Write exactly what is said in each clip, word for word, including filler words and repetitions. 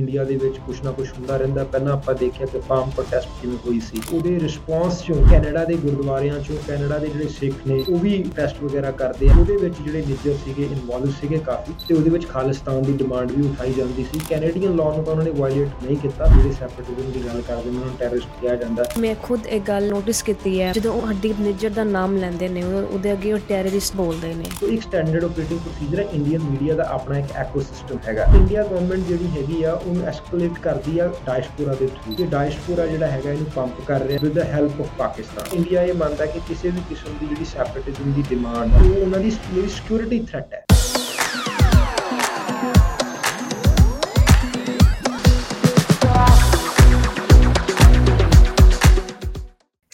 India ਦੇ ਵਿੱਚ ਕੁਛ ਨਾ ਕੁਛ ਹੁੰਦਾ ਰਹਿੰਦਾ। ਪਹਿਲਾਂ ਆਪਾਂ ਦੇਖਿਆ ਕਿ ਪਾਮ ਪ੍ਰੋਟੈਸਟ ਕਿਵੇਂ ਹੋਈ ਸੀ, ਉਹਦੇ ਰਿਸਪੌਂਸ 'ਚੋਂ ਕੈਨੇਡਾ ਦੇ ਗੁਰਦੁਆਰਿਆਂ 'ਚੋਂ ਕੈਨੇਡਾ ਦੇ ਜਿਹੜੇ ਸਿੱਖ ਨੇ ਉਹ ਵੀ ਟੈਸਟ ਵਗੈਰਾ ਕਰਦੇ ਆ। ਉਹਦੇ ਵਿੱਚ ਜਿਹੜੇ ਨਿੱਜਰ ਸੀਗੇ ਇਨਵੋਲਵ ਸੀਗੇ ਕਾਫੀ, ਤੇ ਉਹਦੇ ਵਿੱਚ ਖਾਲਿਸਤਾਨ ਦੀ ਡਿਮਾਂਡ ਵੀ ਉਠਾਈ ਜਾਂਦੀ ਸੀ। ਕੈਨੇਡੀਅਨ ਲਾਅ ਨੂੰ ਤਾਂ ਉਹਨਾਂ ਨੇ ਵਾਇਲੇਟ ਨਹੀਂ ਕੀਤਾ, ਜਿਹੜੇ ਸੈਪਰੇਟਿਜ਼ਮ ਦੀ ਗੱਲ ਕਰਦੇ ਉਹਨਾਂ ਨੂੰ ਟੈਰਰਿਸਟ ਕਿਹਾ ਜਾਂਦਾ। ਮੈਂ ਖੁਦ ਇਹ ਗੱਲ ਨੋਟਿਸ ਕੀਤੀ ਹੈ, ਜਦੋਂ ਉਹ ਹਰਦੀਪ ਨਿੱਜਰ ਦਾ ਨਾਮ ਲੈਂਦੇ ਨੇ ਉਹਦੇ ਅੱਗੇ ਉਹ ਟੈਰਰਿਸਟ ਬੋਲਦੇ ਨੇ। ਇਹ ਇੱਕ ਸਟੈਂਡਰਡ ਓਪਰੇਟਿੰਗ ਪ੍ਰੋਸੀਜਰ ਹੈ, ਇੰਡੀਅਨ ਮੀਡੀਆ ਦਾ ਆਪਣਾ ਇੱਕ ਐਕੋਸਿਸਟਮ ਹੈਗਾ। ਇੰਡੀਆ ਗਵਰਨਮੈਂਟ ਜਿਹੜੀ ਹੈਗੀ ਆ ਉਹਨੂੰ ਐਸਕਲੇਟ ਕਰਦੀ ਆ ਡਾਇਸਪੋਰਾ ਦੇ ਥਰੂ, ਕਿ ਡਾਇਸਪੋਰਾ ਜਿਹੜਾ ਹੈਗਾ ਇਹਨੂੰ ਪੰਪ ਕਰ ਰਿਹਾ with the help of Pakistan. India ਇਹ ਮੰਨਦਾ ਕਿ ਕਿਸੇ ਵੀ ਕਿਸਮ ਦੀ ਜਿਹੜੀ ਸੈਪਰੇਟਿਜ਼ਮ ਦੀ ਡਿਮਾਂਡ ਉਹ ਉਹਨਾਂ ਦੀ ਸਿਕਿਉਰਿਟੀ ਥ੍ਰੈਟ ਹੈ।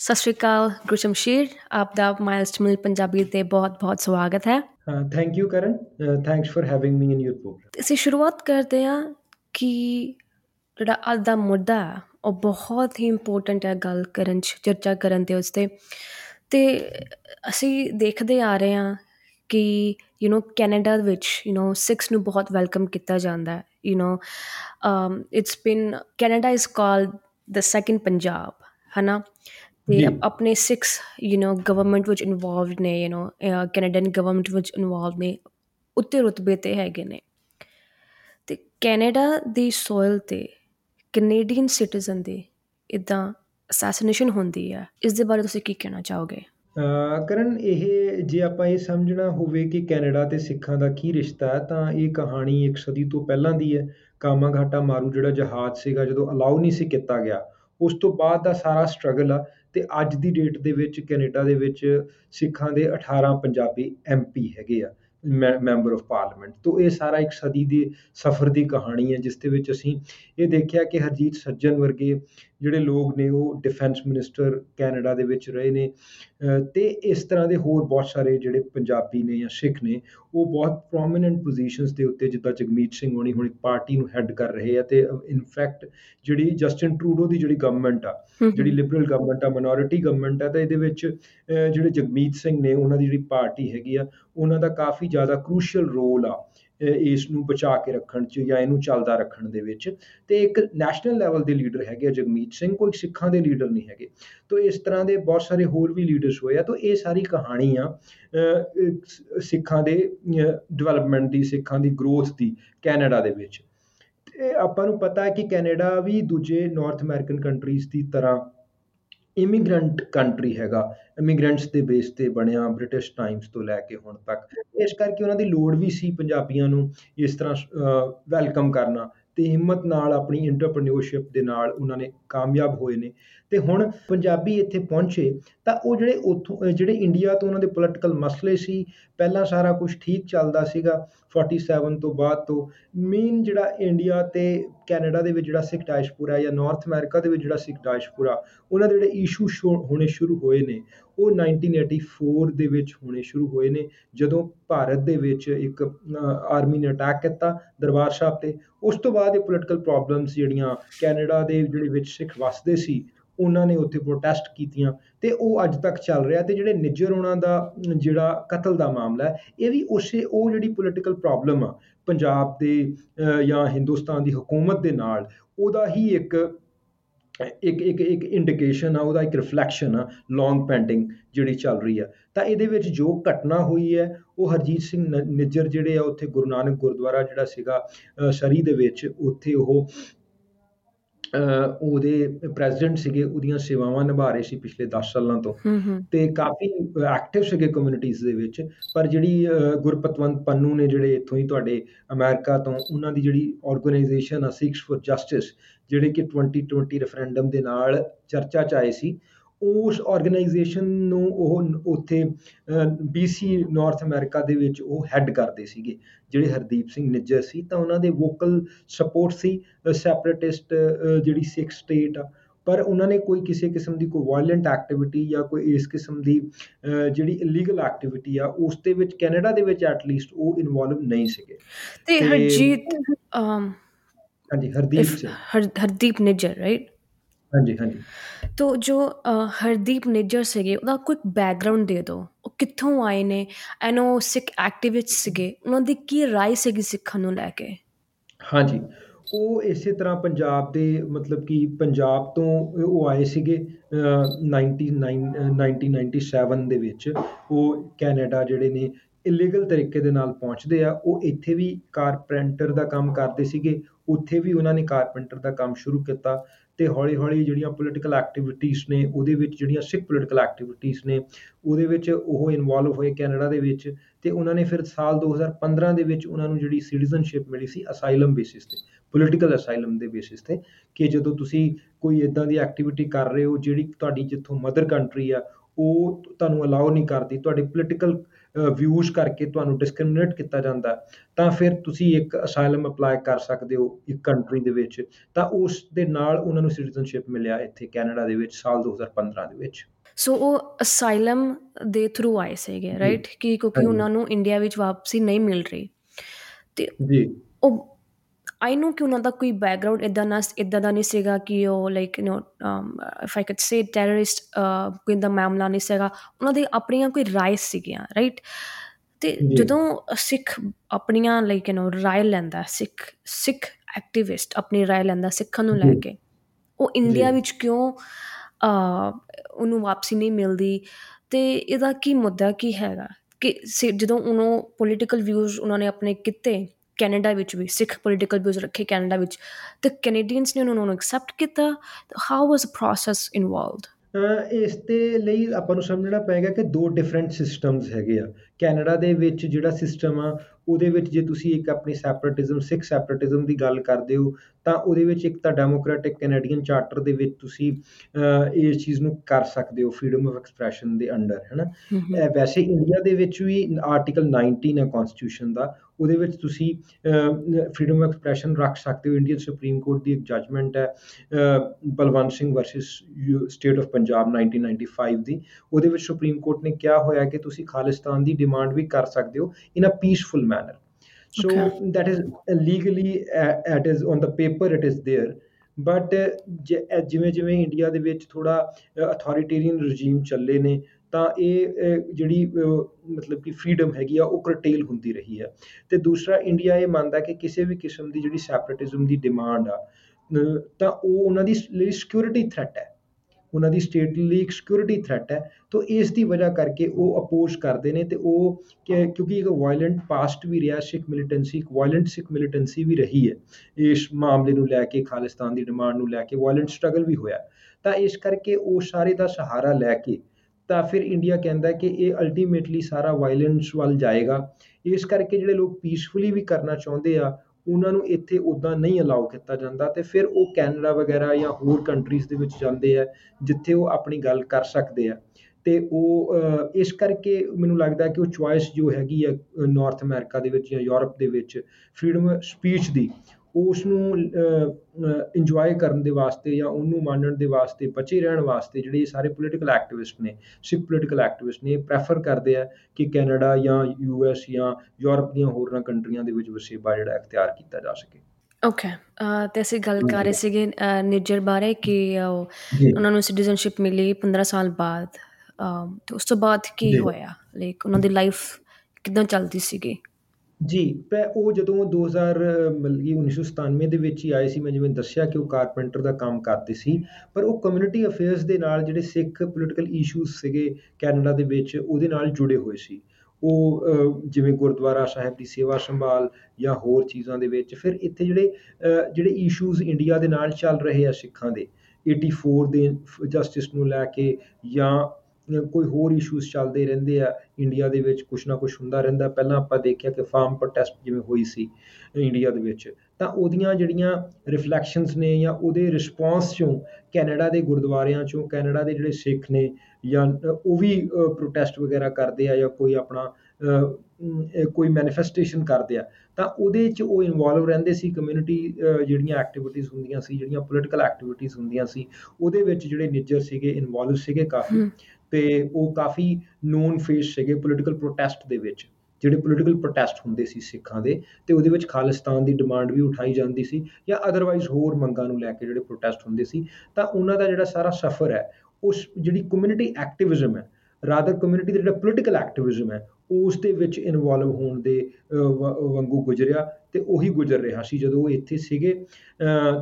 ਸਤਿ ਸ਼੍ਰੀ ਅਕਾਲ ਗੁਰਸ਼ਮਸ਼ੀਰ, ਆਪ ਦਾ ਮਾਈਲਸ ਟੂ ਮਿਲ ਪੰਜਾਬੀ ਤੇ ਬਹੁਤ ਬਹੁਤ ਸਵਾਗਤ ਹੈ। Thank you Karan, thanks for having me in your programme. ਅਸੀਂ ਸ਼ੁਰੂਆਤ ਕਰਦੇ ਹਾਂ ਕਿ ਜਿਹੜਾ ਅੱਜ ਦਾ ਮੁੱਦਾ ਉਹ ਬਹੁਤ ਹੀ ਇੰਪੋਰਟੈਂਟ ਹੈ ਗੱਲ ਕਰਨ 'ਚ, ਚਰਚਾ ਕਰਨ 'ਤੇ ਉਸ 'ਤੇ। ਅਤੇ ਅਸੀਂ ਦੇਖਦੇ ਆ ਰਹੇ ਹਾਂ ਕਿ ਯੂ ਨੋ ਕੈਨੇਡਾ ਵਿੱਚ ਯੂ ਨੋ ਸਿੱਖਸ ਨੂੰ ਬਹੁਤ ਵੈਲਕਮ ਕੀਤਾ ਜਾਂਦਾ। You know it's been Canada is called the second Punjab, ਹੈ ਨਾ। ਅਤੇ ਆਪਣੇ ਸਿੱਖਸ ਯੂ ਨੋ ਗਵਰਮੈਂਟ ਵਿੱਚ ਇਨਵੋਲਵਡ ਨੇ, ਯੂ ਨੋ ਕੈਨੇਡੀਅਨ ਗਵਰਮੈਂਟ ਵਿੱਚ ਇਨਵੋਲਵ ਨੇ, ਉੱਤੇ ਰੁਤਬੇ 'ਤੇ ਹੈਗੇ ਨੇ। ਅਤੇ ਕੈਨੇਡਾ ਦੀ ਸੋਇਲ 'ਤੇ ਕੈਨੇਡੀਅਨ ਸਿਟੀਜ਼ਨ ਦੀ ਇੱਦਾਂ ਅਸੈਸੀਨੇਸ਼ਨ ਹੁੰਦੀ ਹੈ, ਇਸ ਦੇ ਬਾਰੇ ਤੁਸੀਂ ਕੀ ਕਹਿਣਾ ਚਾਹੋਗੇ? ਕਰਨ, ਇਹ ਜੇ ਆਪਾਂ ਇਹ ਸਮਝਣਾ ਹੋਵੇ ਕਿ ਕੈਨੇਡਾ ਅਤੇ ਸਿੱਖਾਂ ਦਾ ਕੀ ਰਿਸ਼ਤਾ ਹੈ, ਤਾਂ ਇਹ ਕਹਾਣੀ ਇੱਕ ਸਦੀ ਤੋਂ ਪਹਿਲਾਂ ਦੀ ਹੈ। ਕਾਮਾਗਾਟਾ ਮਾਰੂ ਜਿਹੜਾ ਜਹਾਜ਼ ਸੀਗਾ, ਜਦੋਂ ਅਲਾਓ ਨਹੀਂ ਸੀ ਕੀਤਾ ਗਿਆ, ਉਸ ਤੋਂ ਬਾਅਦ ਦਾ ਸਾਰਾ ਸਟਰਗਲ ਆ। ਅਤੇ ਅੱਜ ਦੀ ਡੇਟ ਦੇ ਵਿੱਚ ਕੈਨੇਡਾ ਦੇ ਵਿੱਚ ਸਿੱਖਾਂ ਦੇ ਅਠਾਰਾਂ ਪੰਜਾਬੀ ਐਮ ਪੀ ਹੈਗੇ ਆ, ਮੈ ਮੈਂਬਰ ਆਫ ਪਾਰਲੀਮੈਂਟ। ਤੋਂ ਇਹ ਸਾਰਾ ਇੱਕ ਸਦੀ ਦੇ ਸਫ਼ਰ ਦੀ ਕਹਾਣੀ ਹੈ, ਜਿਸ ਦੇ ਵਿੱਚ ਅਸੀਂ ਇਹ ਦੇਖਿਆ ਕਿ ਹਰਜੀਤ ਸੱਜਣ ਵਰਗੇ ਜਿਹੜੇ ਲੋਕ ਨੇ ਉਹ ਡਿਫੈਂਸ ਮਿਨਿਸਟਰ ਕੈਨੇਡਾ ਦੇ ਵਿੱਚ ਰਹੇ ਨੇ, ਅਤੇ ਇਸ ਤਰ੍ਹਾਂ ਦੇ ਹੋਰ ਬਹੁਤ ਸਾਰੇ ਜਿਹੜੇ ਪੰਜਾਬੀ ਨੇ ਜਾਂ ਸਿੱਖ ਨੇ ਉਹ ਬਹੁਤ ਪ੍ਰੋਮੀਨੈਂਟ ਪੋਜੀਸ਼ਨਸ ਦੇ ਉੱਤੇ, ਜਿੱਦਾਂ ਜਗਮੀਤ ਸਿੰਘ ਹੋਣੀ ਹੁਣ ਇੱਕ ਪਾਰਟੀ ਨੂੰ ਹੈਡ ਕਰ ਰਹੇ ਆ। ਅਤੇ ਇਨਫੈਕਟ ਜਿਹੜੀ ਜਸਟਿਨ ਟਰੂਡੋ ਦੀ ਜਿਹੜੀ ਗਵਰਨਮੈਂਟ ਆ, ਜਿਹੜੀ ਲਿਬਰਲ ਗਵਰਨਮੈਂਟ ਆ, ਮਾਈਨੋਰਿਟੀ ਗਵਰਨਮੈਂਟ ਆ, ਤਾਂ ਇਹਦੇ ਵਿੱਚ ਜਿਹੜੇ ਜਗਮੀਤ ਸਿੰਘ ਨੇ ਉਹਨਾਂ ਦੀ ਜਿਹੜੀ ਪਾਰਟੀ ਹੈਗੀ ਆ ਉਹਨਾਂ ਦਾ ਕਾਫੀ ਜ਼ਿਆਦਾ ਕਰੂਸ਼ੀਅਲ ਰੋਲ ਆ ਇਸ ਨੂੰ ਬਚਾ ਕੇ ਰੱਖਣ 'ਚ ਜਾਂ ਇਹਨੂੰ ਚੱਲਦਾ ਰੱਖਣ ਦੇ ਵਿੱਚ। ਅਤੇ ਇੱਕ ਨੈਸ਼ਨਲ ਲੈਵਲ ਦੇ ਲੀਡਰ ਹੈਗੇ ਆ ਜਗਮੀਤ ਸਿੰਘ, ਕੋਈ ਸਿੱਖਾਂ ਦੇ ਲੀਡਰ ਨਹੀਂ ਹੈਗੇ। ਤਾਂ ਇਸ ਤਰ੍ਹਾਂ ਦੇ ਬਹੁਤ ਸਾਰੇ ਹੋਰ ਵੀ ਲੀਡਰਸ ਹੋਏ ਆ। ਤਾਂ ਇਹ ਸਾਰੀ ਕਹਾਣੀ ਆ ਸਿੱਖਾਂ ਦੇ ਡਿਵੈਲਪਮੈਂਟ ਦੀ, ਸਿੱਖਾਂ ਦੀ ਗਰੋਥ ਦੀ ਕੈਨੇਡਾ ਦੇ ਵਿੱਚ। ਅਤੇ ਆਪਾਂ ਨੂੰ ਪਤਾ ਹੈ ਕਿ ਕੈਨੇਡਾ ਵੀ ਦੂਜੇ ਨਾਰਥ ਅਮਰੀਕਨ ਕੰਟਰੀਜ਼ ਦੀ ਤਰ੍ਹਾਂ ਇਮੀਗਰੈਂਟ ਕੰਟਰੀ ਹੈਗਾ, ਇਮੀਗਰੈਂਟਸ ਦੇ ਬੇਸ 'ਤੇ ਬਣਿਆ ਬ੍ਰਿਟਿਸ਼ ਟਾਈਮਸ ਤੋਂ ਲੈ ਕੇ ਹੁਣ ਤੱਕ। ਇਸ ਕਰਕੇ ਉਹਨਾਂ ਦੀ ਲੋੜ ਵੀ ਸੀ ਪੰਜਾਬੀਆਂ ਨੂੰ ਇਸ ਤਰ੍ਹਾਂ ਵੈਲਕਮ ਕਰਨਾ, ਅਤੇ ਹਿੰਮਤ ਨਾਲ ਆਪਣੀ ਇੰਟਰਪ੍ਰੀਨਿਓਰਸ਼ਿਪ ਦੇ ਨਾਲ ਉਹਨਾਂ ਨੇ ਕਾਮਯਾਬ ਹੋਏ ਨੇ। ਅਤੇ ਹੁਣ ਪੰਜਾਬੀ ਇੱਥੇ ਪਹੁੰਚੇ ਤਾਂ ਉਹ ਜਿਹੜੇ ਉੱਥੋਂ ਜਿਹੜੇ ਇੰਡੀਆ ਤੋਂ ਉਹਨਾਂ ਦੇ ਪੋਲੀਟੀਕਲ ਮਸਲੇ ਸੀ, ਪਹਿਲਾਂ ਸਾਰਾ ਕੁਛ ਠੀਕ ਚੱਲਦਾ ਸੀਗਾ ਫੋਰਟੀ ਸੈਵਨ ਤੋਂ ਬਾਅਦ ਤੋਂ। ਮੇਨ ਜਿਹੜਾ ਇੰਡੀਆ ਅਤੇ ਕੈਨੇਡਾ ਦੇ ਵਿੱਚ ਜਿਹੜਾ ਸਿੱਖ ਡਾਇਸਪੋਰਾ ਜਾਂ ਨਾਰਥ ਅਮਰੀਕਾ ਦੇ ਵਿੱਚ ਜਿਹੜਾ ਸਿੱਖ ਡਾਇਸਪੋਰਾ, ਉਹਨਾਂ ਦੇ ਜਿਹੜੇ ਇਸ਼ੂ ਸ਼ੋ ਹੋਣੇ ਸ਼ੁਰੂ ਹੋਏ ਨੇ ਉਹ ਨਾਈਨਟੀਨ ਏਟੀ ਫੋਰ ਦੇ ਵਿੱਚ ਹੋਣੇ ਸ਼ੁਰੂ ਹੋਏ ਨੇ, ਜਦੋਂ ਭਾਰਤ ਦੇ ਵਿੱਚ ਇੱਕ ਆਰਮੀ ਨੇ ਅਟੈਕ ਕੀਤਾ ਦਰਬਾਰ ਸਾਹਿਬ 'ਤੇ। ਉਸ ਤੋਂ ਬਾਅਦ ਇਹ ਪੋਲੀਟੀਕਲ ਪ੍ਰੋਬਲਮਸ ਜਿਹੜੀਆਂ ਕੈਨੇਡਾ ਦੇ ਜਿਹੜੇ ਵਿੱਚ ਸਿੱਖ ਵੱਸਦੇ ਸੀ ਉਹਨਾਂ ਨੇ ਉੱਥੇ ਪ੍ਰੋਟੈਸਟ ਕੀਤੀਆਂ, ਅਤੇ ਉਹ ਅੱਜ ਤੱਕ ਚੱਲ ਰਿਹਾ। ਅਤੇ ਜਿਹੜੇ ਨਿੱਜਰ ਉਹਨਾਂ ਦਾ ਜਿਹੜਾ ਕਤਲ ਦਾ ਮਾਮਲਾ, ਇਹ ਵੀ ਉਸੇ ਉਹ ਜਿਹੜੀ ਪੋਲੀਟੀਕਲ ਪ੍ਰੋਬਲਮ ਆ ਪੰਜਾਬ ਦੇ ਜਾਂ ਹਿੰਦੁਸਤਾਨ ਦੀ ਹਕੂਮਤ ਦੇ ਨਾਲ, ਉਹਦਾ ਹੀ ਇੱਕ ਇੱਕ ਇੱਕ ਇੱਕ ਇੰਡੀਕੇਸ਼ਨ ਆ, ਉਹਦਾ ਇੱਕ ਰਿਫਲੈਕਸ਼ਨ ਆ ਲੌਂਗ ਪੈਂਡਿੰਗ ਜਿਹੜੀ ਚੱਲ ਰਹੀ ਆ। ਤਾਂ ਇਹਦੇ ਵਿੱਚ ਜੋ ਘਟਨਾ ਹੋਈ ਹੈ ਉਹ ਹਰਜੀਤ ਸਿੰਘ ਨ ਨਿੱਜਰ ਜਿਹੜੇ ਆ, ਉੱਥੇ ਗੁਰੂ ਨਾਨਕ ਗੁਰਦੁਆਰਾ ਜਿਹੜਾ ਸੀਗਾ ਸ਼ਰੀ ਦੇ ਵਿੱਚ, ਉੱਥੇ ਉਹ ਉਹਦੇ ਪ੍ਰੈਜ਼ੀਡੈਂਟ ਸੀਗੇ, ਉਹਦੀਆਂ ਸੇਵਾਵਾਂ ਨਿਭਾ ਰਹੇ ਸੀ ਪਿਛਲੇ ਦਸ ਸਾਲਾਂ ਤੋਂ, ਅਤੇ ਕਾਫੀ ਐਕਟਿਵ ਸੀਗੇ ਕਮਿਊਨਿਟੀਜ਼ ਦੇ ਵਿੱਚ। ਪਰ ਜਿਹੜੀ ਗੁਰਪਤਵੰਤ ਪੰਨੂ ਨੇ, ਜਿਹੜੇ ਇੱਥੋਂ ਹੀ ਤੁਹਾਡੇ ਅਮਰੀਕਾ ਤੋਂ, ਉਹਨਾਂ ਦੀ ਜਿਹੜੀ ਔਰਗਨਾਈਜੇਸ਼ਨ ਆ ਸਿੱਖਸ ਫੋਰ ਜਸਟਿਸ, ਜਿਹੜੇ ਕਿ ਟਵੰਟੀ ਟਵੰਟੀ ਰੈਫਰੈਂਡਮ ਦੇ ਨਾਲ ਚਰਚਾ 'ਚ ਆਏ ਸੀ, ਉਸ ਔਰਗਨਾਈਜੇਸ਼ਨ ਨੂੰ ਉਹ ਉੱਥੇ ਬੀ ਸੀ ਨਾਰਥ ਅਮਰੀਕਾ ਦੇ ਵਿੱਚ ਉਹ ਹੈਡ ਕਰਦੇ ਸੀਗੇ ਜਿਹੜੇ ਹਰਦੀਪ ਸਿੰਘ ਨਿੱਜਰ ਸੀ। ਤਾਂ ਉਹਨਾਂ ਦੇ ਵੋਕਲ ਸਪੋਰਟ ਸੀ ਸੈਪਰੇਟਿਸਟ ਜਿਹੜੀ ਸਿੱਖ ਸਟੇਟ ਆ, ਪਰ ਉਹਨਾਂ ਨੇ ਕੋਈ ਕਿਸੇ ਕਿਸਮ ਦੀ ਕੋਈ ਵਾਇਲੈਂਟ ਐਕਟੀਵਿਟੀ ਜਾਂ ਕੋਈ ਇਸ ਕਿਸਮ ਦੀ ਜਿਹੜੀ ਇਲੀਗਲ ਐਕਟੀਵਿਟੀ ਆ ਉਸ ਦੇ ਵਿੱਚ ਕੈਨੇਡਾ ਦੇ ਵਿੱਚ ਐਟਲੀਸਟ ਉਹ ਇਨਵੋਲਵ ਨਹੀਂ ਸੀਗੇ। ਤੇ ਹਰਜੀਤ ਹਾਂਜੀ ਹਰਦੀਪ ਹਰਦੀਪ ਨਿੱਜਰ ਰਾਈਟ ਹਾਂਜੀ ਹਾਂਜੀ ਤੋ ਜੋ ਹਰਦੀਪ ਨਿੱਜਰ ਸੀਗੇ ਉਹਦਾ ਕੁਇਕ ਬੈਕਗਰਾਊਂਡ ਦੇ ਦਿਓ, ਉਹ ਕਿੱਥੋਂ ਆਏ ਨੇ? ਐਨ ਉਹ ਸਿੱਖ ਐਕਟੀਵਿਸਟ ਸੀਗੇ, ਉਹਨਾਂ ਦੀ ਕੀ ਰਾਏ ਸੀਗੀ ਸਿੱਖਾਂ ਨੂੰ ਲੈ ਕੇ? ਹਾਂਜੀ, ਉਹ ਇਸੇ ਤਰ੍ਹਾਂ ਪੰਜਾਬ ਦੇ ਮਤਲਬ ਕਿ ਪੰਜਾਬ ਤੋਂ ਉਹ ਆਏ ਸੀਗੇ ninety nine nineteen ninety seven ਦੇ ਵਿੱਚ। ਉਹ ਕੈਨੇਡਾ ਜਿਹੜੇ ਨੇ ਇਲੀਗਲ ਤਰੀਕੇ ਦੇ ਨਾਲ ਪਹੁੰਚਦੇ ਆ। ਉਹ ਇੱਥੇ ਵੀ ਕਾਰਪੈਂਟਰ ਦਾ ਕੰਮ ਕਰਦੇ ਸੀਗੇ, ਉੱਥੇ ਵੀ ਉਹਨਾਂ ਨੇ ਕਾਰਪੈਂਟਰ ਦਾ ਕੰਮ ਸ਼ੁਰੂ ਕੀਤਾ ਅਤੇ ਹੌਲੀ ਹੌਲੀ ਜਿਹੜੀਆਂ ਪੋਲੀਟੀਕਲ ਐਕਟੀਵਿਟੀਜ਼ ਨੇ ਉਹਦੇ ਵਿੱਚ ਜਿਹੜੀਆਂ ਸਿੱਖ ਪੋਲੀਟੀਕਲ ਐਕਟੀਵਿਟੀਜ਼ ਨੇ ਉਹਦੇ ਵਿੱਚ ਉਹ ਇਨਵੋਲਵ ਹੋਏ ਕੈਨੇਡਾ ਦੇ ਵਿੱਚ। ਅਤੇ ਉਹਨਾਂ ਨੇ ਫਿਰ ਸਾਲ ਦੋ ਹਜ਼ਾਰ ਪੰਦਰਾਂ ਦੇ ਵਿੱਚ ਉਹਨਾਂ ਨੂੰ ਜਿਹੜੀ ਸਿਟੀਜ਼ਨਸ਼ਿਪ ਮਿਲੀ ਸੀ ਅਸਾਈਲਮ ਬੇਸਿਸ 'ਤੇ, ਪੋਲੀਟੀਕਲ ਅਸਾਈਲਮ ਦੇ ਬੇਸਿਸ 'ਤੇ, ਕਿ ਜਦੋਂ ਤੁਸੀਂ ਕੋਈ ਇੱਦਾਂ ਦੀ ਐਕਟੀਵਿਟੀ ਕਰ ਰਹੇ ਹੋ ਜਿਹੜੀ ਤੁਹਾਡੀ ਜਿੱਥੋਂ ਮਦਰ ਕੰਟਰੀ ਆ ਉਹ ਤੁਹਾਨੂੰ ਅਲਾਓ ਨਹੀਂ ਕਰਦੀ, ਤੁਹਾਡੇ ਪੋਲੀਟੀਕਲ ਵਿਊਜ਼ ਕਰਕੇ ਤੁਹਾਨੂੰ ਡਿਸਕ੍ਰਿਮੀਨੇਟ ਕੀਤਾ ਜਾਂਦਾ, ਤਾਂ ਫਿਰ ਤੁਸੀਂ ਇੱਕ ਅਸਾਈਲਮ ਅਪਲਾਈ ਕਰ ਸਕਦੇ ਹੋ ਇੱਕ ਕੰਟਰੀ ਦੇ ਵਿੱਚ। ਤਾਂ ਉਸ ਦੇ ਨਾਲ ਉਹਨਾਂ ਨੂੰ ਸਿਟੀਜ਼ਨਸ਼ਿਪ ਮਿਲਿਆ ਇੱਥੇ ਕੈਨੇਡਾ ਦੇ ਵਿੱਚ ਸਾਲ ਦੋ ਹਜ਼ਾਰ ਪੰਦਰਾਂ ਦੇ ਵਿੱਚ। ਸੋ ਉਹ ਅਸਾਈਲਮ ਦੇ ਥਰੂ ਆਏ ਸੀਗੇ, ਰਾਈਟ, ਕਿ ਕਿਉਂਕਿ ਉਹਨਾਂ ਨੂੰ ਇੰਡੀਆ ਵਿੱਚ ਵਾਪਸੀ ਨਹੀਂ ਮਿਲ ਰਹੀ। ਅਤੇ ਜੀ ਉਹ ਆਈ ਨੋ ਕਿ ਉਹਨਾਂ ਦਾ ਕੋਈ ਬੈਕਗਰਾਊਂਡ ਇੱਦਾਂ ਨਾ ਇੱਦਾਂ ਦਾ ਨਹੀਂ ਸੀਗਾ ਕਿ ਉਹ like you know if I could say terrorist ਕੋਈ ਇੱਦਾਂ ਮਾਮਲਾ ਨਹੀਂ ਸੀਗਾ। ਉਹਨਾਂ ਦੇ ਆਪਣੀਆਂ ਕੋਈ ਰਾਏ ਸੀਗੀਆਂ, ਰਾਈਟ। ਅਤੇ ਜਦੋਂ ਸਿੱਖ ਆਪਣੀਆਂ ਲਾਈਕ ਯੂ ਨੋ ਰਾਏ ਲੈਂਦਾ, ਸਿੱਖ ਸਿੱਖ ਐਕਟੀਵਿਸਟ ਆਪਣੀ ਰਾਏ ਲੈਂਦਾ ਸਿੱਖਾਂ ਨੂੰ ਲੈ ਕੇ, ਉਹ ਇੰਡੀਆ ਵਿੱਚ ਕਿਉਂ ਉਹਨੂੰ ਵਾਪਸੀ ਨਹੀਂ ਮਿਲਦੀ ਅਤੇ ਇਹਦਾ ਕੀ ਮੁੱਦਾ ਕੀ ਹੈਗਾ? ਕਿ ਜਦੋਂ ਉਹਨੂੰ ਪੋਲੀਟੀਕਲ ਵਿਊਜ਼ ਉਹਨਾਂ ਨੇ ਆਪਣੇ ਕੀਤੇ ਕੈਨੇਡਾ ਵਿੱਚ ਵੀ, ਸਿੱਖ ਪੋਲੀਟੀਕਲ ਵਿਊਜ਼ ਰੱਖੇ ਕੈਨੇਡਾ ਵਿੱਚ, ਅਤੇ ਕੈਨੇਡੀਅਨਸ ਨੇ ਉਹਨਾਂ ਨੂੰ ਐਕਸੈਪਟ ਕੀਤਾ। How was the process involved? ਇਸ ਦੇ ਲਈ ਆਪਾਂ ਨੂੰ ਸਮਝਣਾ ਪਏਗਾ ਕਿ ਦੋ ਡਿਫਰੈਂਟ ਸਿਸਟਮਸ ਹੈਗੇ ਆ। ਕੈਨੇਡਾ ਦੇ ਵਿੱਚ ਜਿਹੜਾ ਸਿਸਟਮ ਆ ਉਹਦੇ ਵਿੱਚ ਜੇ ਤੁਸੀਂ ਇੱਕ ਆਪਣੀ ਸੈਪਰੇਟਿਜ਼ਮ, ਸਿੱਖ ਸੈਪਰੇਟਿਜ਼ਮ ਦੀ ਗੱਲ ਕਰਦੇ ਹੋ, ਤਾਂ ਉਹਦੇ ਵਿੱਚ ਇੱਕ ਤਾਂ ਡੈਮੋਕ੍ਰੈਟਿਕ ਕੈਨੇਡੀਅਨ ਚਾਰਟਰ ਦੇ ਵਿੱਚ ਤੁਸੀਂ ਇਸ ਚੀਜ਼ ਨੂੰ ਕਰ ਸਕਦੇ ਹੋ, ਫਰੀਡਮ ਆਫ ਐਕਸਪ੍ਰੈਸ਼ਨ ਦੇ ਅੰਡਰ, ਹੈ ਨਾ। ਵੈਸੇ ਇੰਡੀਆ ਦੇ ਵਿੱਚ ਵੀ ਆਰਟੀਕਲ ਨਾਈਨਟੀਨ ਹੈ ਕੌਂਸਟੀਟਿਊਸ਼ਨ ਦਾ, ਉਹਦੇ ਵਿੱਚ ਤੁਸੀਂ ਫਰੀਡਮ ਆਫ ਐਕਸਪ੍ਰੈਸ਼ਨ ਰੱਖ ਸਕਦੇ ਹੋ। ਇੰਡੀਅਨ ਸੁਪਰੀਮ ਕੋਰਟ ਦੀ ਇੱਕ ਜੱਜਮੈਂਟ ਹੈ Balwant Singh versus state of Punjab nineteen ninety five ਦੀ, ਉਹਦੇ ਵਿੱਚ ਸੁਪਰੀਮ ਕੋਰਟ ਨੇ ਕਿਹਾ ਹੋਇਆ ਕਿ ਤੁਸੀਂ ਖਾਲਿਸਤਾਨ ਦੀ ਡਿਮਾਂਡ ਵੀ ਕਰ ਸਕਦੇ ਹੋ in a peaceful manner. So okay. that is legally, uh, it is on the paper, it is there. But ਜਿਵੇਂ ਜਿਵੇਂ ਇੰਡੀਆ ਦੇ ਵਿੱਚ ਥੋੜ੍ਹਾ ਅਥੋਰੀਟੇਰੀਅਨ ਰਜੀਮ ਚੱਲੇ ਨੇ, ਤਾਂ ਇਹ ਜਿਹੜੀ ਮਤਲਬ ਕਿ ਫਰੀਡਮ ਹੈਗੀ ਆ ਉਹ ਕਰਟੇਲ ਹੁੰਦੀ ਰਹੀ ਆ। ਅਤੇ ਦੂਸਰਾ, ਇੰਡੀਆ ਇਹ ਮੰਨਦਾ ਕਿ ਕਿਸੇ ਵੀ ਕਿਸਮ ਦੀ ਜਿਹੜੀ ਸੈਪਰੇਟਿਜ਼ਮ ਦੀ ਡਿਮਾਂਡ ਆ ਤਾਂ ਉਹ ਉਹਨਾਂ ਦੀ ਲਈ ਸਿਕਿਉਰਿਟੀ ਥ੍ਰੈਟ ਹੈ, ਉਹਨਾਂ ਦੀ ਸਟੇਟ ਲਈ ਇੱਕ ਸਿਕਿਉਰਿਟੀ ਥ੍ਰੈਟ ਹੈ। ਤਾਂ ਇਸ ਦੀ ਵਜ੍ਹਾ ਕਰਕੇ ਉਹ ਅਪੋਜ਼ ਕਰਦੇ ਨੇ। ਅਤੇ ਉਹ ਕਿਉਂਕਿ ਇੱਕ ਵਾਇਲੈਂਟ ਪਾਸਟ ਵੀ ਰਿਹਾ ਸਿੱਖ ਮਿਲੀਟੈਂਸੀ, ਇੱਕ ਵਾਇਲੈਂਟ ਸਿੱਖ ਮਿਲੀਟੈਂਸੀ ਵੀ ਰਹੀ ਹੈ ਇਸ ਮਾਮਲੇ ਨੂੰ ਲੈ ਕੇ, ਖਾਲਿਸਤਾਨ ਦੀ ਡਿਮਾਂਡ ਨੂੰ ਲੈ ਕੇ ਵਾਇਲੈਂਟ ਸਟਰਗਲ ਵੀ ਹੋਇਆ। ਤਾਂ ਇਸ ਕਰਕੇ ਉਹ ਸਾਰੇ ਦਾ ਸਹਾਰਾ ਲੈ ਕੇ, ਤਾਂ ਫਿਰ ਇੰਡੀਆ ਕਹਿੰਦਾ ਕਿ ਇਹ ਅਲਟੀਮੇਟਲੀ ਸਾਰਾ ਵਾਇਲੈਂਸ ਵੱਲ ਜਾਏਗਾ। ਇਸ ਕਰਕੇ ਜਿਹੜੇ ਲੋਕ ਪੀਸਫੁਲੀ ਵੀ ਕਰਨਾ ਚਾਹੁੰਦੇ ਆ ਉਹਨਾਂ ਨੂੰ ਇੱਥੇ ਉੱਦਾਂ ਨਹੀਂ ਅਲਾਓ ਕੀਤਾ ਜਾਂਦਾ। ਅਤੇ ਫਿਰ ਉਹ ਕੈਨੇਡਾ ਵਗੈਰਾ ਜਾਂ ਹੋਰ ਕੰਟਰੀਜ਼ ਦੇ ਵਿੱਚ ਜਾਂਦੇ ਆ ਜਿੱਥੇ ਉਹ ਆਪਣੀ ਗੱਲ ਕਰ ਸਕਦੇ ਆ। ਅਤੇ ਉਹ ਇਸ ਕਰਕੇ ਮੈਨੂੰ ਲੱਗਦਾ ਕਿ ਉਹ ਚੁਆਇਸ ਜੋ ਹੈਗੀ ਆ ਨਾਰਥ ਅਮਰੀਕਾ ਦੇ ਵਿੱਚ ਜਾਂ ਯੂਰਪ ਦੇ ਵਿੱਚ ਫਰੀਡਮ ਸਪੀਚ ਦੀ, ਉਸ ਨੂੰ ਇੰਜੋਏ ਕਰਨ ਦੇ ਵਾਸਤੇ ਜਾਂ ਉਹਨੂੰ ਮੰਨਣ ਦੇ ਵਾਸਤੇ, ਬਚੇ ਰਹਿਣ ਵਾਸਤੇ ਜਿਹੜੇ ਸਾਰੇ ਪੋਲੀਟੀਕਲ ਐਕਟੀਵਿਸਟ ਨੇ, ਸਿੱਖ ਪੋਲੀਟੀਕਲ ਐਕਟੀਵਿਸਟ ਨੇ, ਪ੍ਰੈਫਰ ਕਰਦੇ ਆ ਕਿ ਕੈਨੇਡਾ ਜਾਂ ਯੂ ਐਸ ਜਾਂ ਯੂਰਪ ਦੀਆਂ ਹੋਰਨਾਂ ਕੰਟਰੀਆਂ ਦੇ ਵਿੱਚ ਵਸੇਬਾ ਜਿਹੜਾ ਇਖਤਿਆਰ ਕੀਤਾ ਜਾ ਸਕੇ। ਓਕੇ, ਅਤੇ ਅਸੀਂ ਗੱਲ ਕਰ ਰਹੇ ਸੀਗੇ ਨਿੱਜਰ ਬਾਰੇ ਕਿ ਉਹਨਾਂ ਨੂੰ ਸਿਟੀਜ਼ਨਸ਼ਿਪ ਮਿਲੀ ਪੰਦਰਾਂ ਸਾਲ ਬਾਅਦ, ਅਤੇ ਉਸ ਤੋਂ ਬਾਅਦ ਕੀ ਹੋਇਆ, ਲਾਈਕ ਉਹਨਾਂ ਦੀ ਲਾਈਫ ਕਿੱਦਾਂ ਚੱਲਦੀ ਸੀਗੀ? ਜੀ, ਪੈ ਉਹ ਜਦੋਂ ਦੋ ਹਜ਼ਾਰ ਮਤਲਬ ਕਿ ਉੱਨੀ ਸੌ ਸਤਾਨਵੇਂ ਦੇ ਵਿੱਚ ਹੀ ਆਏ ਸੀ। ਮੈਂ ਜਿਵੇਂ ਦੱਸਿਆ ਕਿ ਉਹ ਕਾਰਪੈਂਟਰ ਦਾ ਕੰਮ ਕਰਦੇ ਸੀ, ਪਰ ਉਹ ਕਮਿਊਨਿਟੀ ਅਫੇਅਰਸ ਦੇ ਨਾਲ ਜਿਹੜੇ ਸਿੱਖ ਪੋਲੀਟੀਕਲ ਇਸ਼ੂਜ਼ ਸੀਗੇ ਕੈਨੇਡਾ ਦੇ ਵਿੱਚ ਉਹਦੇ ਨਾਲ ਜੁੜੇ ਹੋਏ ਸੀ। ਉਹ ਜਿਵੇਂ ਗੁਰਦੁਆਰਾ ਸਾਹਿਬ ਦੀ ਸੇਵਾ ਸੰਭਾਲ ਜਾਂ ਹੋਰ ਚੀਜ਼ਾਂ ਦੇ ਵਿੱਚ। ਫਿਰ ਇੱਥੇ ਜਿਹੜੇ ਜਿਹੜੇ ਇਸ਼ੂਜ਼ ਇੰਡੀਆ ਦੇ ਨਾਲ ਚੱਲ ਰਹੇ ਆ ਸਿੱਖਾਂ ਦੇ, ਏਟੀ ਫੋਰ ਦੇ ਜਸਟਿਸ ਨੂੰ ਲੈ ਕੇ ਜਾਂ ਕੋਈ ਹੋਰ ਇਸ਼ੂਜ਼ ਚੱਲਦੇ ਰਹਿੰਦੇ ਆ ਇੰਡੀਆ ਦੇ ਵਿੱਚ, ਕੁਛ ਨਾ ਕੁਛ ਹੁੰਦਾ ਰਹਿੰਦਾ। ਪਹਿਲਾਂ ਆਪਾਂ ਦੇਖਿਆ ਕਿ ਫਾਰਮ ਪ੍ਰੋਟੈਸਟ ਜਿਵੇਂ ਹੋਈ ਸੀ ਇੰਡੀਆ ਦੇ ਵਿੱਚ, ਤਾਂ ਉਹਦੀਆਂ ਜਿਹੜੀਆਂ ਰਿਫਲੈਕਸ਼ਨਸ ਨੇ ਜਾਂ ਉਹਦੇ ਰਿਸਪੌਂਸ 'ਚੋਂ ਕੈਨੇਡਾ ਦੇ ਗੁਰਦੁਆਰਿਆਂ 'ਚੋਂ ਕੈਨੇਡਾ ਦੇ ਜਿਹੜੇ ਸਿੱਖ ਨੇ ਜਾਂ ਉਹ ਵੀ ਪ੍ਰੋਟੈਸਟ ਵਗੈਰਾ ਕਰਦੇ ਆ ਜਾਂ ਕੋਈ ਆਪਣਾ ਕੋਈ ਮੈਨੀਫੈਸਟੇਸ਼ਨ ਕਰਦੇ ਆ, ਤਾਂ ਉਹਦੇ 'ਚ ਉਹ ਇਨਵੋਲਵ ਰਹਿੰਦੇ ਸੀ। ਕਮਿਊਨਿਟੀ ਜਿਹੜੀਆਂ ਐਕਟੀਵਿਟੀਜ਼ ਹੁੰਦੀਆਂ ਸੀ, ਜਿਹੜੀਆਂ ਪੋਲੀਟੀਕਲ ਐਕਟੀਵਿਟੀਜ਼ ਹੁੰਦੀਆਂ ਸੀ, ਉਹਦੇ ਵਿੱਚ ਜਿਹੜੇ ਨਿੱਜਰ ਸੀਗੇ ਇਨਵੋਲਵ ਸੀਗੇ ਕਾਫੀ। ਅਤੇ ਉਹ ਕਾਫੀ ਨੋਨ ਫੇਸ ਸੀਗੇ ਪੋਲੀਟੀਕਲ ਪ੍ਰੋਟੈਸਟ ਦੇ ਵਿੱਚ, ਜਿਹੜੇ ਪੋਲੀਟੀਕਲ ਪ੍ਰੋਟੈਸਟ ਹੁੰਦੇ ਸੀ ਸਿੱਖਾਂ ਦੇ। ਅਤੇ ਉਹਦੇ ਵਿੱਚ ਖਾਲਿਸਤਾਨ ਦੀ ਡਿਮਾਂਡ ਵੀ ਉਠਾਈ ਜਾਂਦੀ ਸੀ ਜਾਂ ਅਦਰਵਾਈਜ਼ ਹੋਰ ਮੰਗਾਂ ਨੂੰ ਲੈ ਕੇ ਜਿਹੜੇ ਪ੍ਰੋਟੈਸਟ ਹੁੰਦੇ ਸੀ। ਤਾਂ ਉਹਨਾਂ ਦਾ ਜਿਹੜਾ ਸਾਰਾ ਸਫ਼ਰ ਹੈ, ਉਸ ਜਿਹੜੀ ਕਮਿਊਨਿਟੀ ਐਕਟੀਵਿਜ਼ਮ ਹੈ rather community ਦਾ ਜਿਹੜਾ ਪੋਲੀਟੀਕਲ ਐਕਟਿਵਿਜ਼ਮ ਹੈ ਉਸ ਦੇ ਵਿੱਚ ਇਨਵੋਲਵ ਹੋਣ ਦੇ ਵਾਂਗੂ ਗੁਜ਼ਰਿਆ ਅਤੇ ਉਹੀ ਗੁਜ਼ਰ ਰਿਹਾ ਸੀ ਜਦੋਂ ਉਹ ਇੱਥੇ ਸੀਗੇ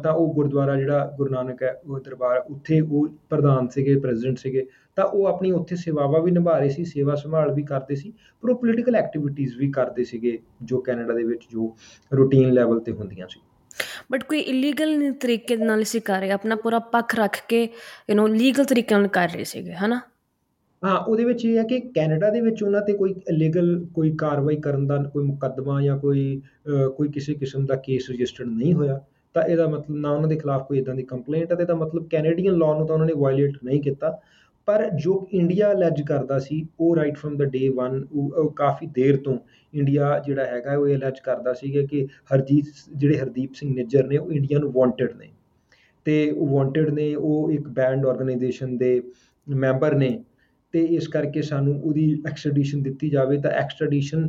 ਤਾਂ ਉਹ ਗੁਰਦੁਆਰਾ ਜਿਹੜਾ ਗੁਰੂ ਨਾਨਕ ਹੈ ਉਹ ਦਰਬਾਰ ਉੱਥੇ ਉਹ ਪ੍ਰਧਾਨ ਸੀਗੇ ਪ੍ਰੈਜ਼ੀਡੈਂਟ ਸੀਗੇ ਤਾਂ ਉਹ ਆਪਣੀ ਉੱਥੇ ਸੇਵਾਵਾਂ ਵੀ ਨਿਭਾ ਰਹੇ ਸੀ ਸੇਵਾ ਸੰਭਾਲ ਵੀ ਕਰਦੇ ਸੀ ਪਰ ਉਹ ਪੋਲੀਟੀਕਲ ਐਕਟੀਵਿਟੀਜ਼ ਵੀ ਕਰਦੇ ਸੀਗੇ ਜੋ ਕੈਨੇਡਾ ਦੇ ਵਿੱਚ ਜੋ ਰੂਟੀਨ ਲੈਵਲ 'ਤੇ ਹੁੰਦੀਆਂ ਸੀ ਬਟ ਕੋਈ ਇਲੀਗਲ ਤਰੀਕੇ ਦੇ ਨਾਲ ਅਸੀਂ ਕਰ ਰਹੇ ਆਪਣਾ ਪੂਰਾ ਪੱਖ ਰੱਖ ਕੇ ਯੂ ਨੋ ਲੀਗਲ ਤਰੀਕੇ ਨਾਲ ਕਰ ਰਹੇ ਸੀਗੇ ਹੈ ਨਾ ਹਾਂ ਉਹਦੇ ਵਿੱਚ ਇਹ ਹੈ ਕਿ ਕੈਨੇਡਾ ਦੇ ਵਿੱਚ ਉਹਨਾਂ 'ਤੇ ਕੋਈ ਇਲੀਗਲ ਕੋਈ ਕਾਰਵਾਈ ਕਰਨ ਦਾ ਕੋਈ ਮੁਕੱਦਮਾ ਜਾਂ ਕੋਈ ਕੋਈ ਕਿਸੇ ਕਿਸਮ ਦਾ ਕੇਸ ਰਜਿਸਟਰਡ ਨਹੀਂ ਹੋਇਆ ਤਾਂ ਇਹਦਾ ਮਤਲਬ ਨਾ ਉਹਨਾਂ ਦੇ ਖਿਲਾਫ ਕੋਈ ਇੱਦਾਂ ਦੀ ਕੰਪਲੇਂਟ ਹੈ ਅਤੇ ਇਹਦਾ ਮਤਲਬ ਕੈਨੇਡੀਅਨ ਲਾਅ ਨੂੰ ਤਾਂ ਉਹਨਾਂ ਨੇ ਵਾਇਲੇਟ ਨਹੀਂ ਕੀਤਾ ਪਰ ਜੋ ਇੰਡੀਆ ਅਲੈਜ ਕਰਦਾ ਸੀ ਉਹ right from the day one ਉਹ ਕਾਫੀ ਦੇਰ ਤੋਂ ਇੰਡੀਆ ਜਿਹੜਾ ਹੈਗਾ ਉਹ ਅਲੈਜ ਕਰਦਾ ਸੀਗਾ ਕਿ ਹਰਜੀਤ ਜਿਹੜੇ ਹਰਦੀਪ ਸਿੰਘ ਨਿੱਜਰ ਨੇ ਉਹ ਇੰਡੀਆ ਨੂੰ ਵਾਂਟਡ ਨੇ ਅਤੇ ਉਹ ਵਾਂਟਡ ਨੇ ਉਹ ਇੱਕ ਬੈਂਡ ਔਰਗਨਾਈਜੇਸ਼ਨ ਦੇ ਮੈਂਬਰ ਨੇ ਅਤੇ ਇਸ ਕਰਕੇ ਸਾਨੂੰ ਉਹਦੀ ਐਕਸਟ੍ਰੈਡੀਸ਼ਨ ਦਿੱਤੀ ਜਾਵੇ ਤਾਂ ਐਕਸਟ੍ਰੈਡੀਸ਼ਨ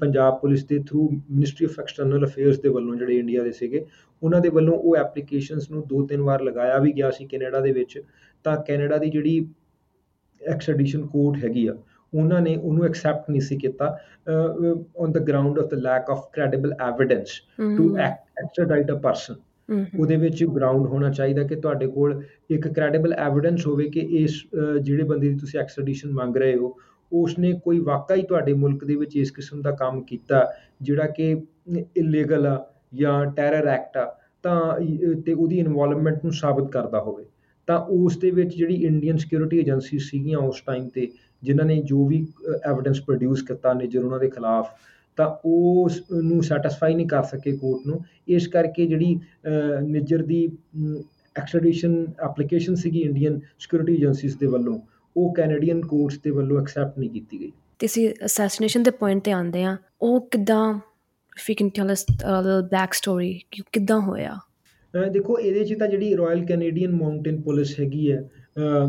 ਪੰਜਾਬ ਪੁਲਿਸ ਦੇ through ministry of external affairs ਦੇ ਵੱਲੋਂ ਜਿਹੜੇ ਇੰਡੀਆ ਦੇ ਸੀਗੇ ਉਹਨਾਂ ਦੇ ਵੱਲੋਂ ਉਹ ਐਪਲੀਕੇਸ਼ਨਸ ਨੂੰ ਦੋ ਤਿੰਨ ਵਾਰ ਲਗਾਇਆ ਵੀ ਗਿਆ ਸੀ ਕੈਨੇਡਾ ਦੇ ਵਿੱਚ ਤਾਂ ਕੈਨੇਡਾ ਦੀ ਜਿਹੜੀ ਐਕਸਟ੍ਰੈਡੀਸ਼ਨ ਕੋਰਟ ਹੈਗੀ ਆ ਉਹਨਾਂ ਨੇ ਉਹਨੂੰ ਐਕਸੈਪਟ ਨਹੀਂ ਸੀ ਕੀਤਾ on the ground of the lack of credible evidence to extradite a person ਉਹਦੇ ਵਿੱਚ ਗਰਾਊਂਡ ਹੋਣਾ ਚਾਹੀਦਾ ਕਿ ਤੁਹਾਡੇ ਕੋਲ ਇੱਕ ਕ੍ਰੈਡੀਬਲ ਐਵੀਡੈਂਸ ਹੋਵੇ ਕਿ ਇਸ ਜਿਹੜੇ ਬੰਦੇ ਦੀ ਤੁਸੀਂ ਐਕਸਟ੍ਰੈਡੀਸ਼ਨ ਮੰਗ ਰਹੇ ਹੋ ਉਸਨੇ ਕੋਈ ਵਾਕਈ ਤੁਹਾਡੇ ਮੁਲਕ ਦੇ ਵਿੱਚ ਇਸ ਕਿਸਮ ਦਾ ਕੰਮ ਕੀਤਾ ਜਿਹੜਾ ਕਿ ਇਲੀਗਲ ਆ ਜਾਂ ਟੈਰਰ ਐਕਟ ਆ ਤਾਂ ਅਤੇ ਉਹਦੀ ਇਨਵੋਲਵਮੈਂਟ ਨੂੰ ਸਾਬਤ ਕਰਦਾ ਹੋਵੇ ਤਾਂ ਉਸ ਦੇ ਵਿੱਚ ਜਿਹੜੀ ਇੰਡੀਅਨ ਸਿਕਿਉਰਿਟੀ ਏਜੰਸੀ ਸੀਗੀਆਂ ਉਸ ਟਾਈਮ 'ਤੇ ਜਿਨ੍ਹਾਂ ਨੇ ਜੋ ਵੀ ਐਵੀਡੈਂਸ ਪ੍ਰੋਡਿਊਸ ਕੀਤਾ ਨਿੱਜਰ ਉਹਨਾਂ ਦੇ ਖਿਲਾਫ ਤਾਂ ਉਸ ਨੂੰ ਸੈਟਿਸਫਾਈ ਨਹੀਂ ਕਰ ਸਕੇ ਕੋਰਟ ਨੂੰ ਇਸ ਕਰਕੇ ਜਿਹੜੀ ਨਿੱਜਰ ਦੀ ਐਕਸਟ੍ਰੈਡੀਸ਼ਨ ਐਪਲੀਕੇਸ਼ਨ ਸੀਗੀ ਇੰਡੀਅਨ ਸਿਕਿਉਰਿਟੀ ਏਜੰਸੀਜ਼ ਦੇ ਵੱਲੋਂ ਉਹ ਕੈਨੇਡੀਅਨ ਕੋਰਟਸ ਦੇ ਵੱਲੋਂ ਐਕਸੈਪਟ ਨਹੀਂ ਕੀਤੀ ਗਈ ਅਤੇ ਅਸੀਂ ਅਸੈਸੀਨੇਸ਼ਨ ਦੇ ਪੁਆਇੰਟ 'ਤੇ ਆਉਂਦੇ ਹਾਂ ਉਹ ਕਿੱਦਾਂ if you can tell us a little back story ਕਿ ਕਿੱਦਾਂ ਹੋਇਆ ਦੇਖੋ ਇਹਦੇ 'ਚ ਤਾਂ ਜਿਹੜੀ ਰਾਇਲ ਕੈਨੇਡੀਅਨ ਮਾਊਂਟੇਨ ਪੁਲਿਸ ਹੈਗੀ ਹੈ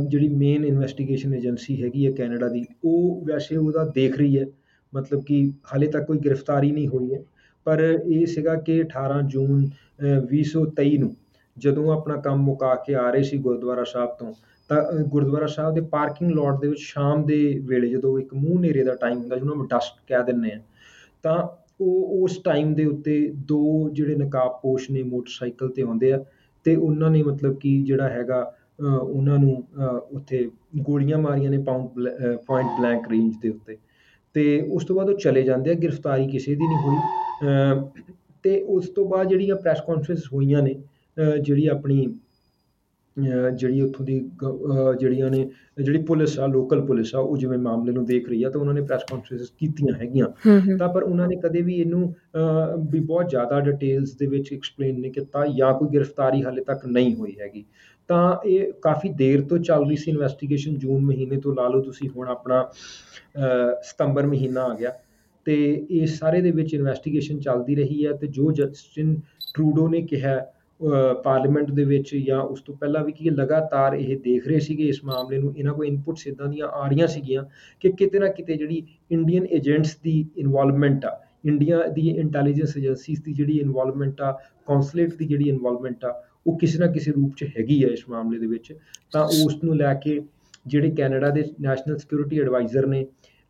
ਜਿਹੜੀ ਮੇਨ ਇਨਵੈਸਟੀਗੇਸ਼ਨ ਏਜੰਸੀ ਹੈਗੀ ਹੈ ਕੈਨੇਡਾ ਦੀ ਉਹ ਵੈਸੇ ਉਹਦਾ ਦੇਖ ਰਹੀ ਹੈ ਮਤਲਬ ਕਿ ਹਾਲੇ ਤੱਕ ਕੋਈ ਗ੍ਰਿਫਤਾਰੀ ਨਹੀਂ ਹੋਈ ਹੈ ਪਰ ਇਹ ਸੀਗਾ ਕਿ ਅਠਾਰਾਂ ਜੂਨ ਵੀਹ ਸੌ ਤੇਈ ਨੂੰ ਜਦੋਂ ਆਪਣਾ ਕੰਮ ਮੁਕਾ ਕੇ ਆ ਰਹੇ ਸੀ ਗੁਰਦੁਆਰਾ ਸਾਹਿਬ ਤੋਂ ਤਾਂ ਗੁਰਦੁਆਰਾ ਸਾਹਿਬ ਦੇ ਪਾਰਕਿੰਗ ਲੋਟ ਦੇ ਵਿੱਚ ਸ਼ਾਮ ਦੇ ਵੇਲੇ ਜਦੋਂ ਇੱਕ ਮੂੰਹ ਹਨੇਰੇ ਦਾ ਟਾਈਮ ਹੁੰਦਾ ਜਿਹਨੂੰ ਆਪਾਂ ਡਸਟ ਕਹਿ ਦਿੰਦੇ ਹਾਂ ਤਾਂ ਉਹ ਉਸ ਟਾਈਮ ਦੇ ਉੱਤੇ ਦੋ ਜਿਹੜੇ ਨਕਾਬਪੋਸ਼ ਨੇ ਮੋਟਰਸਾਈਕਲ 'ਤੇ ਆਉਂਦੇ ਆ ਅਤੇ ਉਹਨਾਂ ਨੇ ਮਤਲਬ ਕਿ ਜਿਹੜਾ ਹੈਗਾ ਉਹਨਾਂ ਨੂੰ ਉੱਥੇ ਗੋਲੀਆਂ ਮਾਰੀਆਂ ਨੇ ਪਾਉਂਡ ਪੁਆਇੰਟ ਬਲੈਂਕ ਰੇਂਜ ਦੇ ਉੱਤੇ ਅਤੇ ਉਸ ਤੋਂ ਬਾਅਦ ਉਹ ਚਲੇ ਜਾਂਦੇ ਆ ਗ੍ਰਿਫਤਾਰੀ ਕਿਸੇ ਦੀ ਨਹੀਂ ਹੋਈ ਅਤੇ ਉਸ ਤੋਂ ਬਾਅਦ ਜਿਹੜੀਆਂ ਪ੍ਰੈਸ ਕਾਨਫਰੰਸ ਹੋਈਆਂ ਨੇ ਜਿਹੜੀ ਆਪਣੀ ਜਿਹੜੀ ਉੱਥੋਂ ਦੀ ਜਿਹੜੀਆਂ ਨੇ ਜਿਹੜੀ ਪੁਲਿਸ ਆ ਲੋਕਲ ਪੁਲਿਸ ਆ ਉਹ ਜਿਵੇਂ ਮਾਮਲੇ ਨੂੰ ਦੇਖ ਰਹੀ ਆ ਤਾਂ ਉਹਨਾਂ ਨੇ ਪ੍ਰੈਸ ਕਾਨਫਰੰਸ ਕੀਤੀਆਂ ਹੈਗੀਆਂ ਤਾਂ ਪਰ ਉਹਨਾਂ ਨੇ ਕਦੇ ਵੀ ਇਹਨੂੰ ਵੀ ਬਹੁਤ ਜ਼ਿਆਦਾ ਡਿਟੇਲਸ ਦੇ ਵਿੱਚ ਐਕਸਪਲੇਨ ਨਹੀਂ ਕੀਤਾ ਜਾਂ ਕੋਈ ਗ੍ਰਿਫਤਾਰੀ ਹਾਲੇ ਤੱਕ ਨਹੀਂ ਹੋਈ ਹੈਗੀ ਤਾਂ ਇਹ ਕਾਫੀ ਦੇਰ ਤੋਂ ਚੱਲ ਰਹੀ ਸੀ ਇਨਵੈਸਟੀਗੇਸ਼ਨ ਜੂਨ ਮਹੀਨੇ ਤੋਂ ਲਾ ਲਓ ਤੁਸੀਂ ਹੁਣ ਆਪਣਾ ਸਤੰਬਰ ਮਹੀਨਾ ਆ ਗਿਆ ਅਤੇ ਇਹ ਸਾਰੇ ਦੇ ਵਿੱਚ ਇਨਵੈਸਟੀਗੇਸ਼ਨ ਚੱਲਦੀ ਰਹੀ ਹੈ ਅਤੇ ਜੋ ਜਸਟਿਨ ਟਰੂਡੋ ਨੇ ਕਿਹਾ ਪਾਰਲੀਮੈਂਟ ਦੇ ਵਿੱਚ ਜਾਂ ਉਸ ਤੋਂ ਪਹਿਲਾਂ ਵੀ ਕਿ ਲਗਾਤਾਰ ਇਹ ਦੇਖ ਰਹੇ ਸੀਗੇ ਇਸ ਮਾਮਲੇ ਨੂੰ ਇਹਨਾਂ ਕੋਲ ਇਨਪੁਟਸ ਇੱਦਾਂ ਦੀਆਂ ਆ ਰਹੀਆਂ ਸੀਗੀਆਂ ਕਿ ਕਿਤੇ ਨਾ ਕਿਤੇ ਜਿਹੜੀ ਇੰਡੀਅਨ ਏਜੰਟਸ ਦੀ ਇਨਵੋਲਵਮੈਂਟ ਆ ਇੰਡੀਆ ਦੀ ਇੰਟੈਲੀਜੈਂਸ ਏਜੰਸੀਜ਼ ਦੀ ਜਿਹੜੀ ਇਨਵੋਲਵਮੈਂਟ ਆ ਕੌਂਸਲੇਟ ਦੀ ਜਿਹੜੀ ਇਨਵੋਲਵਮੈਂਟ ਆ ਉਹ ਕਿਸੇ ਨਾ ਕਿਸੇ ਰੂਪ 'ਚ ਹੈਗੀ ਆ ਇਸ ਮਾਮਲੇ ਦੇ ਵਿੱਚ ਤਾਂ ਉਸ ਨੂੰ ਲੈ ਕੇ ਜਿਹੜੇ ਕੈਨੇਡਾ ਦੇ ਨੈਸ਼ਨਲ ਸਿਕਿਉਰਿਟੀ ਐਡਵਾਈਜ਼ਰ ਨੇ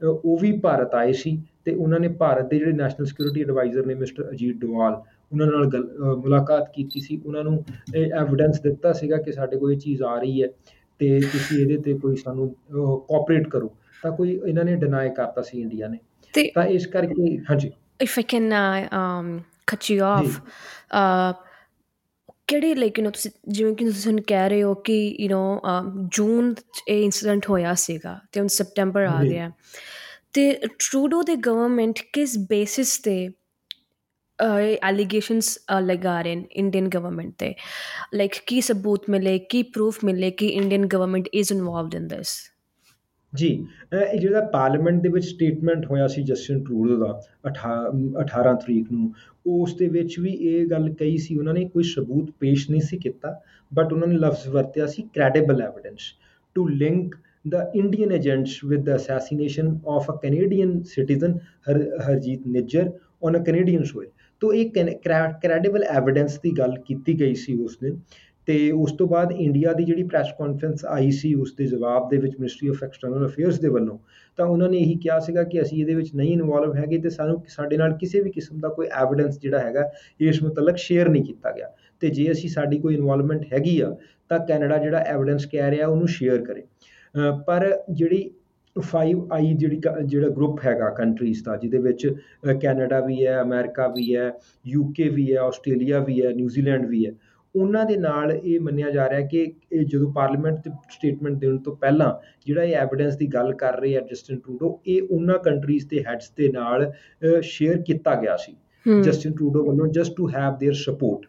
ਉਹ ਵੀ ਭਾਰਤ ਆਏ ਸੀ ਅਤੇ ਉਹਨਾਂ ਨੇ ਭਾਰਤ ਦੇ ਜਿਹੜੇ ਨੈਸ਼ਨਲ ਸਿਕਿਉਰਿਟੀ ਐਡਵਾਈਜ਼ਰ ਨੇ ਮਿਸਟਰ ਅਜੀਤ ਡੋਵਾਲ ਉਹਨਾਂ ਨਾਲ ਗੱਲ ਮੁਲਾਕਾਤ ਕੀਤੀ ਸੀ ਉਹਨਾਂ ਨੂੰ ਐਵੀਡੈਂਸ ਦਿੱਤਾ ਸੀਗਾ ਕਿ ਸਾਡੇ ਕੋਲ ਇਹ ਚੀਜ਼ ਆ ਰਹੀ ਹੈ ਅਤੇ ਤੁਸੀਂ ਇਹਦੇ 'ਤੇ ਕੋਈ ਸਾਨੂੰ ਕੋਆਪਰੇਟ ਕਰੋ ਤਾਂ ਕੋਈ ਇਹਨਾਂ ਨੇ ਡਿਨਾਈ ਕਰਤਾ ਸੀ ਇੰਡੀਆ ਨੇ ਤਾਂ ਇਸ ਕਰਕੇ ਹਾਂਜੀ if I can cut you off ਕਿਹੜੇ ਲਾਈਕ ਯੂ ਨੋ ਤੁਸੀਂ ਜਿਵੇਂ ਕਿ ਤੁਸੀਂ ਹੁਣ ਕਹਿ ਰਹੇ ਹੋ ਕਿ ਯੂ ਨੋ ਜੂਨ 'ਚ ਇਹ ਇੰਸੀਡੈਂਟ ਹੋਇਆ ਸੀਗਾ ਅਤੇ ਹੁਣ ਸੈਪਟੈਂਬਰ ਆ ਗਿਆ ਅਤੇ ਟਰੂਡੋ ਦੇ ਗਵਰਮੈਂਟ ਕਿਸ ਬੇਸਿਸ 'ਤੇ ਐਲੀਗੇਸ਼ਨਸ ਲਗਾ ਰਹੇ ਨੇ ਇੰਡੀਅਨ ਗਵਰਮੈਂਟ 'ਤੇ ਲਾਈਕ ਕੀ ਸਬੂਤ ਮਿਲੇ ਕੀ ਪ੍ਰੂਫ ਮਿਲੇ ਕਿ Indian government is involved in this ਜੀ ਇਹ ਜਿਹੜਾ ਪਾਰਲੀਮੈਂਟ ਦੇ ਵਿੱਚ ਸਟੇਟਮੈਂਟ ਹੋਇਆ ਸੀ ਜਸਟਿਨ ਟਰੂਡੋ ਦਾ ਅਠਾ ਅਠਾਰਾਂ ਤਰੀਕ ਨੂੰ ਉਸ ਦੇ ਵਿੱਚ ਵੀ ਇਹ ਗੱਲ ਕਹੀ ਸੀ ਉਹਨਾਂ ਨੇ ਕੋਈ ਸਬੂਤ ਪੇਸ਼ ਨਹੀਂ ਸੀ ਕੀਤਾ ਬਟ ਉਹਨਾਂ ਨੇ ਲਫ਼ਜ਼ ਵਰਤਿਆ ਸੀ credible evidence to link the Indian agents with the assassination of a Canadian citizen, Har- Harjit Nijjar, on a Canadian soil. तो एक credible evidence की गल की गई सी उस दिन ते उस तो बाद इंडिया की जिहड़ी प्रैस कॉन्फ्रेंस आई सी उसके जवाब के विच मिनिस्ट्री ऑफ एक्सटर्नल अफेयर्स के वलों तो उन्होंने यही कहा सीगा कि असीं इहदे विच नहीं इनवॉल्व हैगे ते सानूं साडे नाल किसी भी किस्म का कोई एविडेंस जिहड़ा हैगा इस मुतलक शेयर नहीं किया गया तो जे असीं साडी कोई इनवॉल्वमेंट हैगी आ तां कैनेडा जिहड़ा एविडेंस कह रहा उन्होंने शेयर करे। पर जिहड़ी फाइव आई जी जो ग्रुप हैगा कंट्रीज़ का जिद कैनेडा भी है, अमेरिका भी है, यूके भी है, ऑस्ट्रेलिया भी है, न्यूजीलैंड भी है, उन्हां दे नाल ये मन्निया जा रहा है कि जो पार्लीमेंट स्टेटमेंट देने तो पहला जिहड़ा ये एविडेंस की गल कर रहे हैं जस्टिन ट्रूडो ये उन्हां कंट्रीज़ के हैड्स के नाल शेयर किया गया सी जस्टिन ट्रूडो वालों just to have their support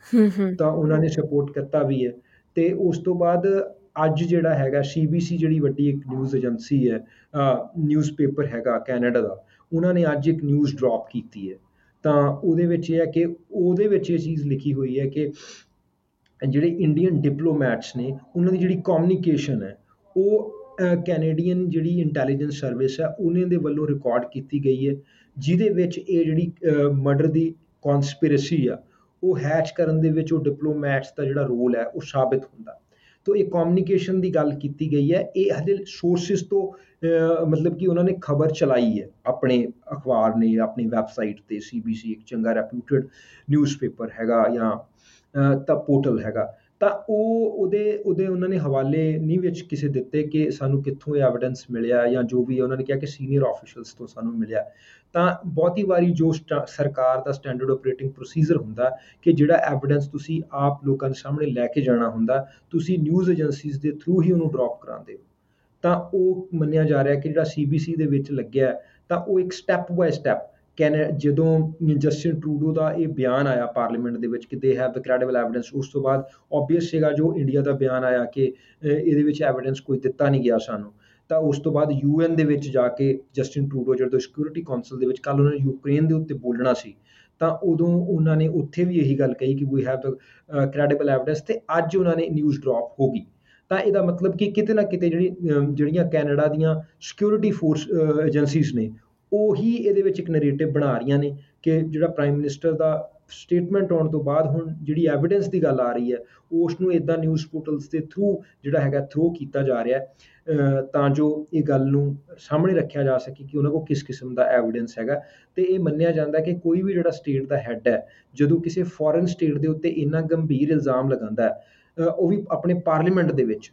तो उन्होंने सपोर्ट करता भी है। तो उस तो बाद अज जिहड़ा हैगा सी बी सी जिहड़ी वड्डी एक न्यूज़ एजेंसी है न्यूज़ पेपर हैगा कैनेडा का उन्होंने अज एक न्यूज़ ड्रॉप की है तो उहदे विच ये है कि उहदे विच ये चीज़ लिखी हुई है कि जिहड़े इंडियन डिप्लोमैट्स ने उन्होंने जिहड़ी कम्युनिकेशन है वो कैनेडियन जिहड़ी इंटैलीजेंस सर्विस है उन्हें दे वल्लों रिकॉर्ड की गई है जिहदे विच ये जिहड़ी मर्डर की कॉन्सपिरेसी आ वो हैच करन दे विच डिप्लोमैट्स का जिहड़ा रोल है वो साबित हुंदा। तो ये कम्युनिकेशन की गल की गई है ये हजे सोर्सिस तो आ, मतलब कि उन्होंने खबर चलाई है अपने अखबार ने अपनी वैबसाइट पर सी बी सी एक चंगा रैप्यूटेड न्यूज़ पेपर हैगा या ता पोर्टल हैगा तो उन्होंने हवाले नहीं विच किसी दिते कि सानू कितों एविडेंस मिलिया या जो भी है उन्होंने कहा कि सीनियर ऑफिशल्स तो सानू मिलिया। तो बहुती बारी जो सरकार का स्टैंडर्ड ऑपरेटिंग प्रोसीजर होंदा कि जिहड़ा एविडेंस तुसी आप लोगों के सामने लैके जाना होंदा तुसी न्यूज़ एजेंसीज़ के थ्रू ही उन्होंने ड्रॉप कराते हो तो वो मन्निया जा रहा है कि जिहड़ा सी बी सी दे विच लग्या तो वो एक स्टैप बाय स्टैप कैने जदों जस्टिन ट्रूडो का यह बयान आया पार्लीमेंट दे विच कि they have the credible evidence उस तो बाद ओबवियस है जो इंडिया का बयान आया कि इहदे विच एविडेंस कोई दिता नहीं गया सानू तो उस तो बाद यू एन दे जाके जस्टिन ट्रूडो जो सिक्योरिटी कौंसल दे विच कल उन्होंने यूक्रेन के उत्ते बोलना सी तो उदों उन्होंने उत्थे भी यही गल कही कि we have the credible evidence तो अज उन्होंने न्यूज़ ड्रॉप हो गई तो यह मतलब कि किते ना किते जिहड़ी जिहड़ियां कैनेडा दियां सिक्योरिटी फोर्स एजेंसीज़ ने ਉਹੀ ਇਹਦੇ ਵਿੱਚ ਇੱਕ ਨਰੇਟਿਵ ਬਣਾ ਰਹੀਆਂ ਨੇ ਕਿ ਜਿਹੜਾ ਪ੍ਰਾਈਮ ਮਿਨਿਸਟਰ ਦਾ ਸਟੇਟਮੈਂਟ ਆਉਣ ਤੋਂ ਬਾਅਦ ਹੁਣ ਜਿਹੜੀ ਐਵੀਡੈਂਸ ਦੀ ਗੱਲ ਆ ਰਹੀ ਹੈ ਉਸ ਨੂੰ ਇੱਦਾਂ ਨਿਊਜ਼ ਪੋਰਟਲਸ ਦੇ ਥਰੂ ਜਿਹੜਾ ਹੈਗਾ ਥਰੋ ਕੀਤਾ ਜਾ ਰਿਹਾ ਤਾਂ ਜੋ ਇਹ ਗੱਲ ਨੂੰ ਸਾਹਮਣੇ ਰੱਖਿਆ ਜਾ ਸਕੇ ਕਿ ਉਹਨਾਂ ਕੋਲ ਕਿਸ ਕਿਸਮ ਦਾ ਐਵੀਡੈਂਸ ਹੈਗਾ। ਅਤੇ ਇਹ ਮੰਨਿਆ ਜਾਂਦਾ ਕਿ ਕੋਈ ਵੀ ਜਿਹੜਾ ਸਟੇਟ ਦਾ ਹੈੱਡ ਹੈ ਜਦੋਂ ਕਿਸੇ ਫੋਰਨ ਸਟੇਟ ਦੇ ਉੱਤੇ ਇੰਨਾ ਗੰਭੀਰ ਇਲਜ਼ਾਮ ਲਗਾਉਂਦਾ ਉਹ ਵੀ ਆਪਣੇ ਪਾਰਲੀਮੈਂਟ ਦੇ ਵਿੱਚ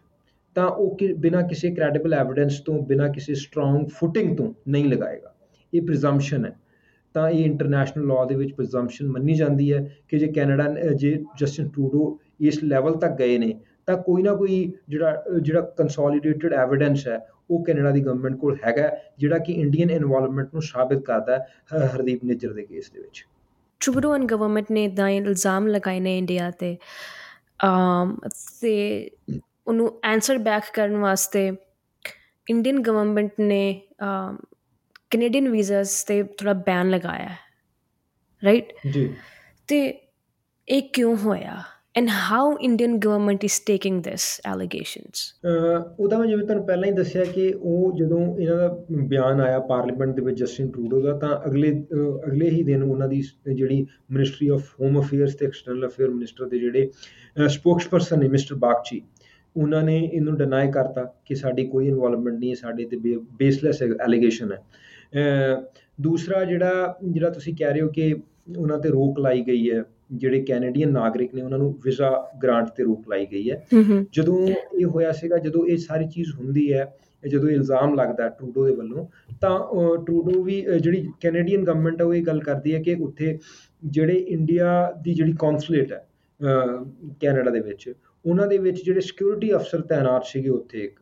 ਤਾਂ ਉਹ ਕਿ ਬਿਨਾਂ ਕਿਸੇ ਕ੍ਰੈਡੀਬਲ ਐਵੀਡੈਂਸ ਤੋਂ ਬਿਨਾਂ ਕਿਸੇ ਸਟਰੋਂਗ ਫੁਟਿੰਗ ਤੋਂ ਨਹੀਂ ਲਗਾਏਗਾ। ਇਹ ਪ੍ਰੀਜ਼ੰਪਸ਼ਨ ਹੈ ਤਾਂ ਇਹ ਇੰਟਰਨੈਸ਼ਨਲ ਲਾਅ ਦੇ ਵਿੱਚ ਪ੍ਰੀਜ਼ੰਪਸ਼ਨ ਮੰਨੀ ਜਾਂਦੀ ਹੈ ਕਿ ਜੇ ਕੈਨੇਡਾ ਜੇ ਜਸਟਿਨ ਟਰੂਡੋ ਇਸ ਲੈਵਲ ਤੱਕ ਗਏ ਨੇ ਤਾਂ ਕੋਈ ਨਾ ਕੋਈ ਜਿਹੜਾ ਜਿਹੜਾ ਕੰਸੋਲੀਡੇਟਿਡ ਐਵੀਡੈਂਸ ਹੈ ਉਹ ਕੈਨੇਡਾ ਦੀ ਗਵਰਨਮੈਂਟ ਕੋਲ ਹੈਗਾ ਜਿਹੜਾ ਕਿ ਇੰਡੀਅਨ ਇਨਵੋਲਵਮੈਂਟ ਨੂੰ ਸਾਬਿਤ ਕਰਦਾ ਹੈ। ਹਰਦੀਪ ਨਿੱਜਰ ਦੇ ਕੇਸ ਦੇ ਵਿੱਚ ਟਰੂਡੋ ਐਂਡ ਗਵਰਨਮੈਂਟ ਨੇ ਇੱਦਾਂ ਇਲਜ਼ਾਮ ਲਗਾਏ ਨੇ ਇੰਡੀਆ 'ਤੇ ਅਤੇ ਉਹਨੂੰ ਐਂਸਰ ਬੈਕ ਕਰਨ ਵਾਸਤੇ ਇੰਡੀਅਨ ਗਵਰਨਮੈਂਟ ਨੇ ਕੈਨੇਡੀਅਨ ਵੀਜ਼ਾਸ 'ਤੇ ਥੋੜ੍ਹਾ ਬੈਨ ਲਗਾਇਆ ਰਾਈਟ ਜੀ ਅਤੇ ਇਹ ਕਿਉਂ ਹੋਇਆ and how Indian government is taking this allegations. ਉਹਦਾ ਮੈਂ ਜਿਵੇਂ ਤੁਹਾਨੂੰ ਪਹਿਲਾਂ ਹੀ ਦੱਸਿਆ ਕਿ ਉਹ ਜਦੋਂ ਇਹਨਾਂ ਦਾ ਬਿਆਨ ਆਇਆ ਪਾਰਲੀਮੈਂਟ ਦੇ ਵਿੱਚ ਜਸਟਿਨ ਟਰੂਡੋ ਦਾ ਤਾਂ ਅਗਲੇ ਅਗਲੇ ਹੀ ਦਿਨ ਉਹਨਾਂ ਦੀ ਜਿਹੜੀ ਮਿਨਿਸਟਰੀ ਆਫ ਹੋਮ ਅਫੇਅਰਸ ਅਤੇ ਐਕਸਟਰਨਲ ਅਫੇਅਰ ਮਿਨਿਸਟਰ ਦੇ ਜਿਹੜੇ ਸਪੋਕਸਪਰਸਨ ਨੇ ਮਿਸਟਰ ਬਾਗਚੀ ਉਹਨਾਂ ਨੇ ਇਹਨੂੰ ਡਿਨਾਈ ਕਰਤਾ ਕਿ ਸਾਡੀ ਕੋਈ ਇਨਵੋਲਵਮੈਂਟ ਨਹੀਂ ਹੈ ਸਾਡੇ 'ਤੇ ਬੇ ਬੇਸਲੈਸ ਐਲੀਗੇਸ਼ਨ ਹੈ। ਦੂਸਰਾ ਜਿਹੜਾ ਜਿਹੜਾ ਤੁਸੀਂ ਕਹਿ ਰਹੇ ਹੋ ਕਿ ਉਹਨਾਂ 'ਤੇ ਰੋਕ ਲਾਈ ਗਈ ਹੈ ਜਿਹੜੇ ਕੈਨੇਡੀਅਨ ਨਾਗਰਿਕ ਨੇ ਉਹਨਾਂ ਨੂੰ ਵੀਜ਼ਾ ਗ੍ਰਾਂਟ 'ਤੇ ਰੋਕ ਲਾਈ ਗਈ ਹੈ। ਜਦੋਂ ਇਹ ਹੋਇਆ ਸੀਗਾ ਜਦੋਂ ਇਹ ਸਾਰੀ ਚੀਜ਼ ਹੁੰਦੀ ਹੈ ਜਦੋਂ ਇਲਜ਼ਾਮ ਲੱਗਦਾ ਟਰੂਡੋ ਦੇ ਵੱਲੋਂ ਤਾਂ ਟਰੂਡੋ ਵੀ ਜਿਹੜੀ ਕੈਨੇਡੀਅਨ ਗਵਰਨਮੈਂਟ ਹੈ ਉਹ ਇਹ ਗੱਲ ਕਰਦੀ ਹੈ ਕਿ ਉੱਥੇ ਜਿਹੜੇ ਇੰਡੀਆ ਦੀ ਜਿਹੜੀ ਕੌਂਸੂਲੇਟ ਹੈ ਕੈਨੇਡਾ ਦੇ ਵਿੱਚ ਉਹਨਾਂ ਦੇ ਵਿੱਚ ਜਿਹੜੇ ਸਿਕਿਉਰਿਟੀ ਅਫਸਰ ਤੈਨਾਤ ਸੀਗੇ ਉੱਥੇ ਇੱਕ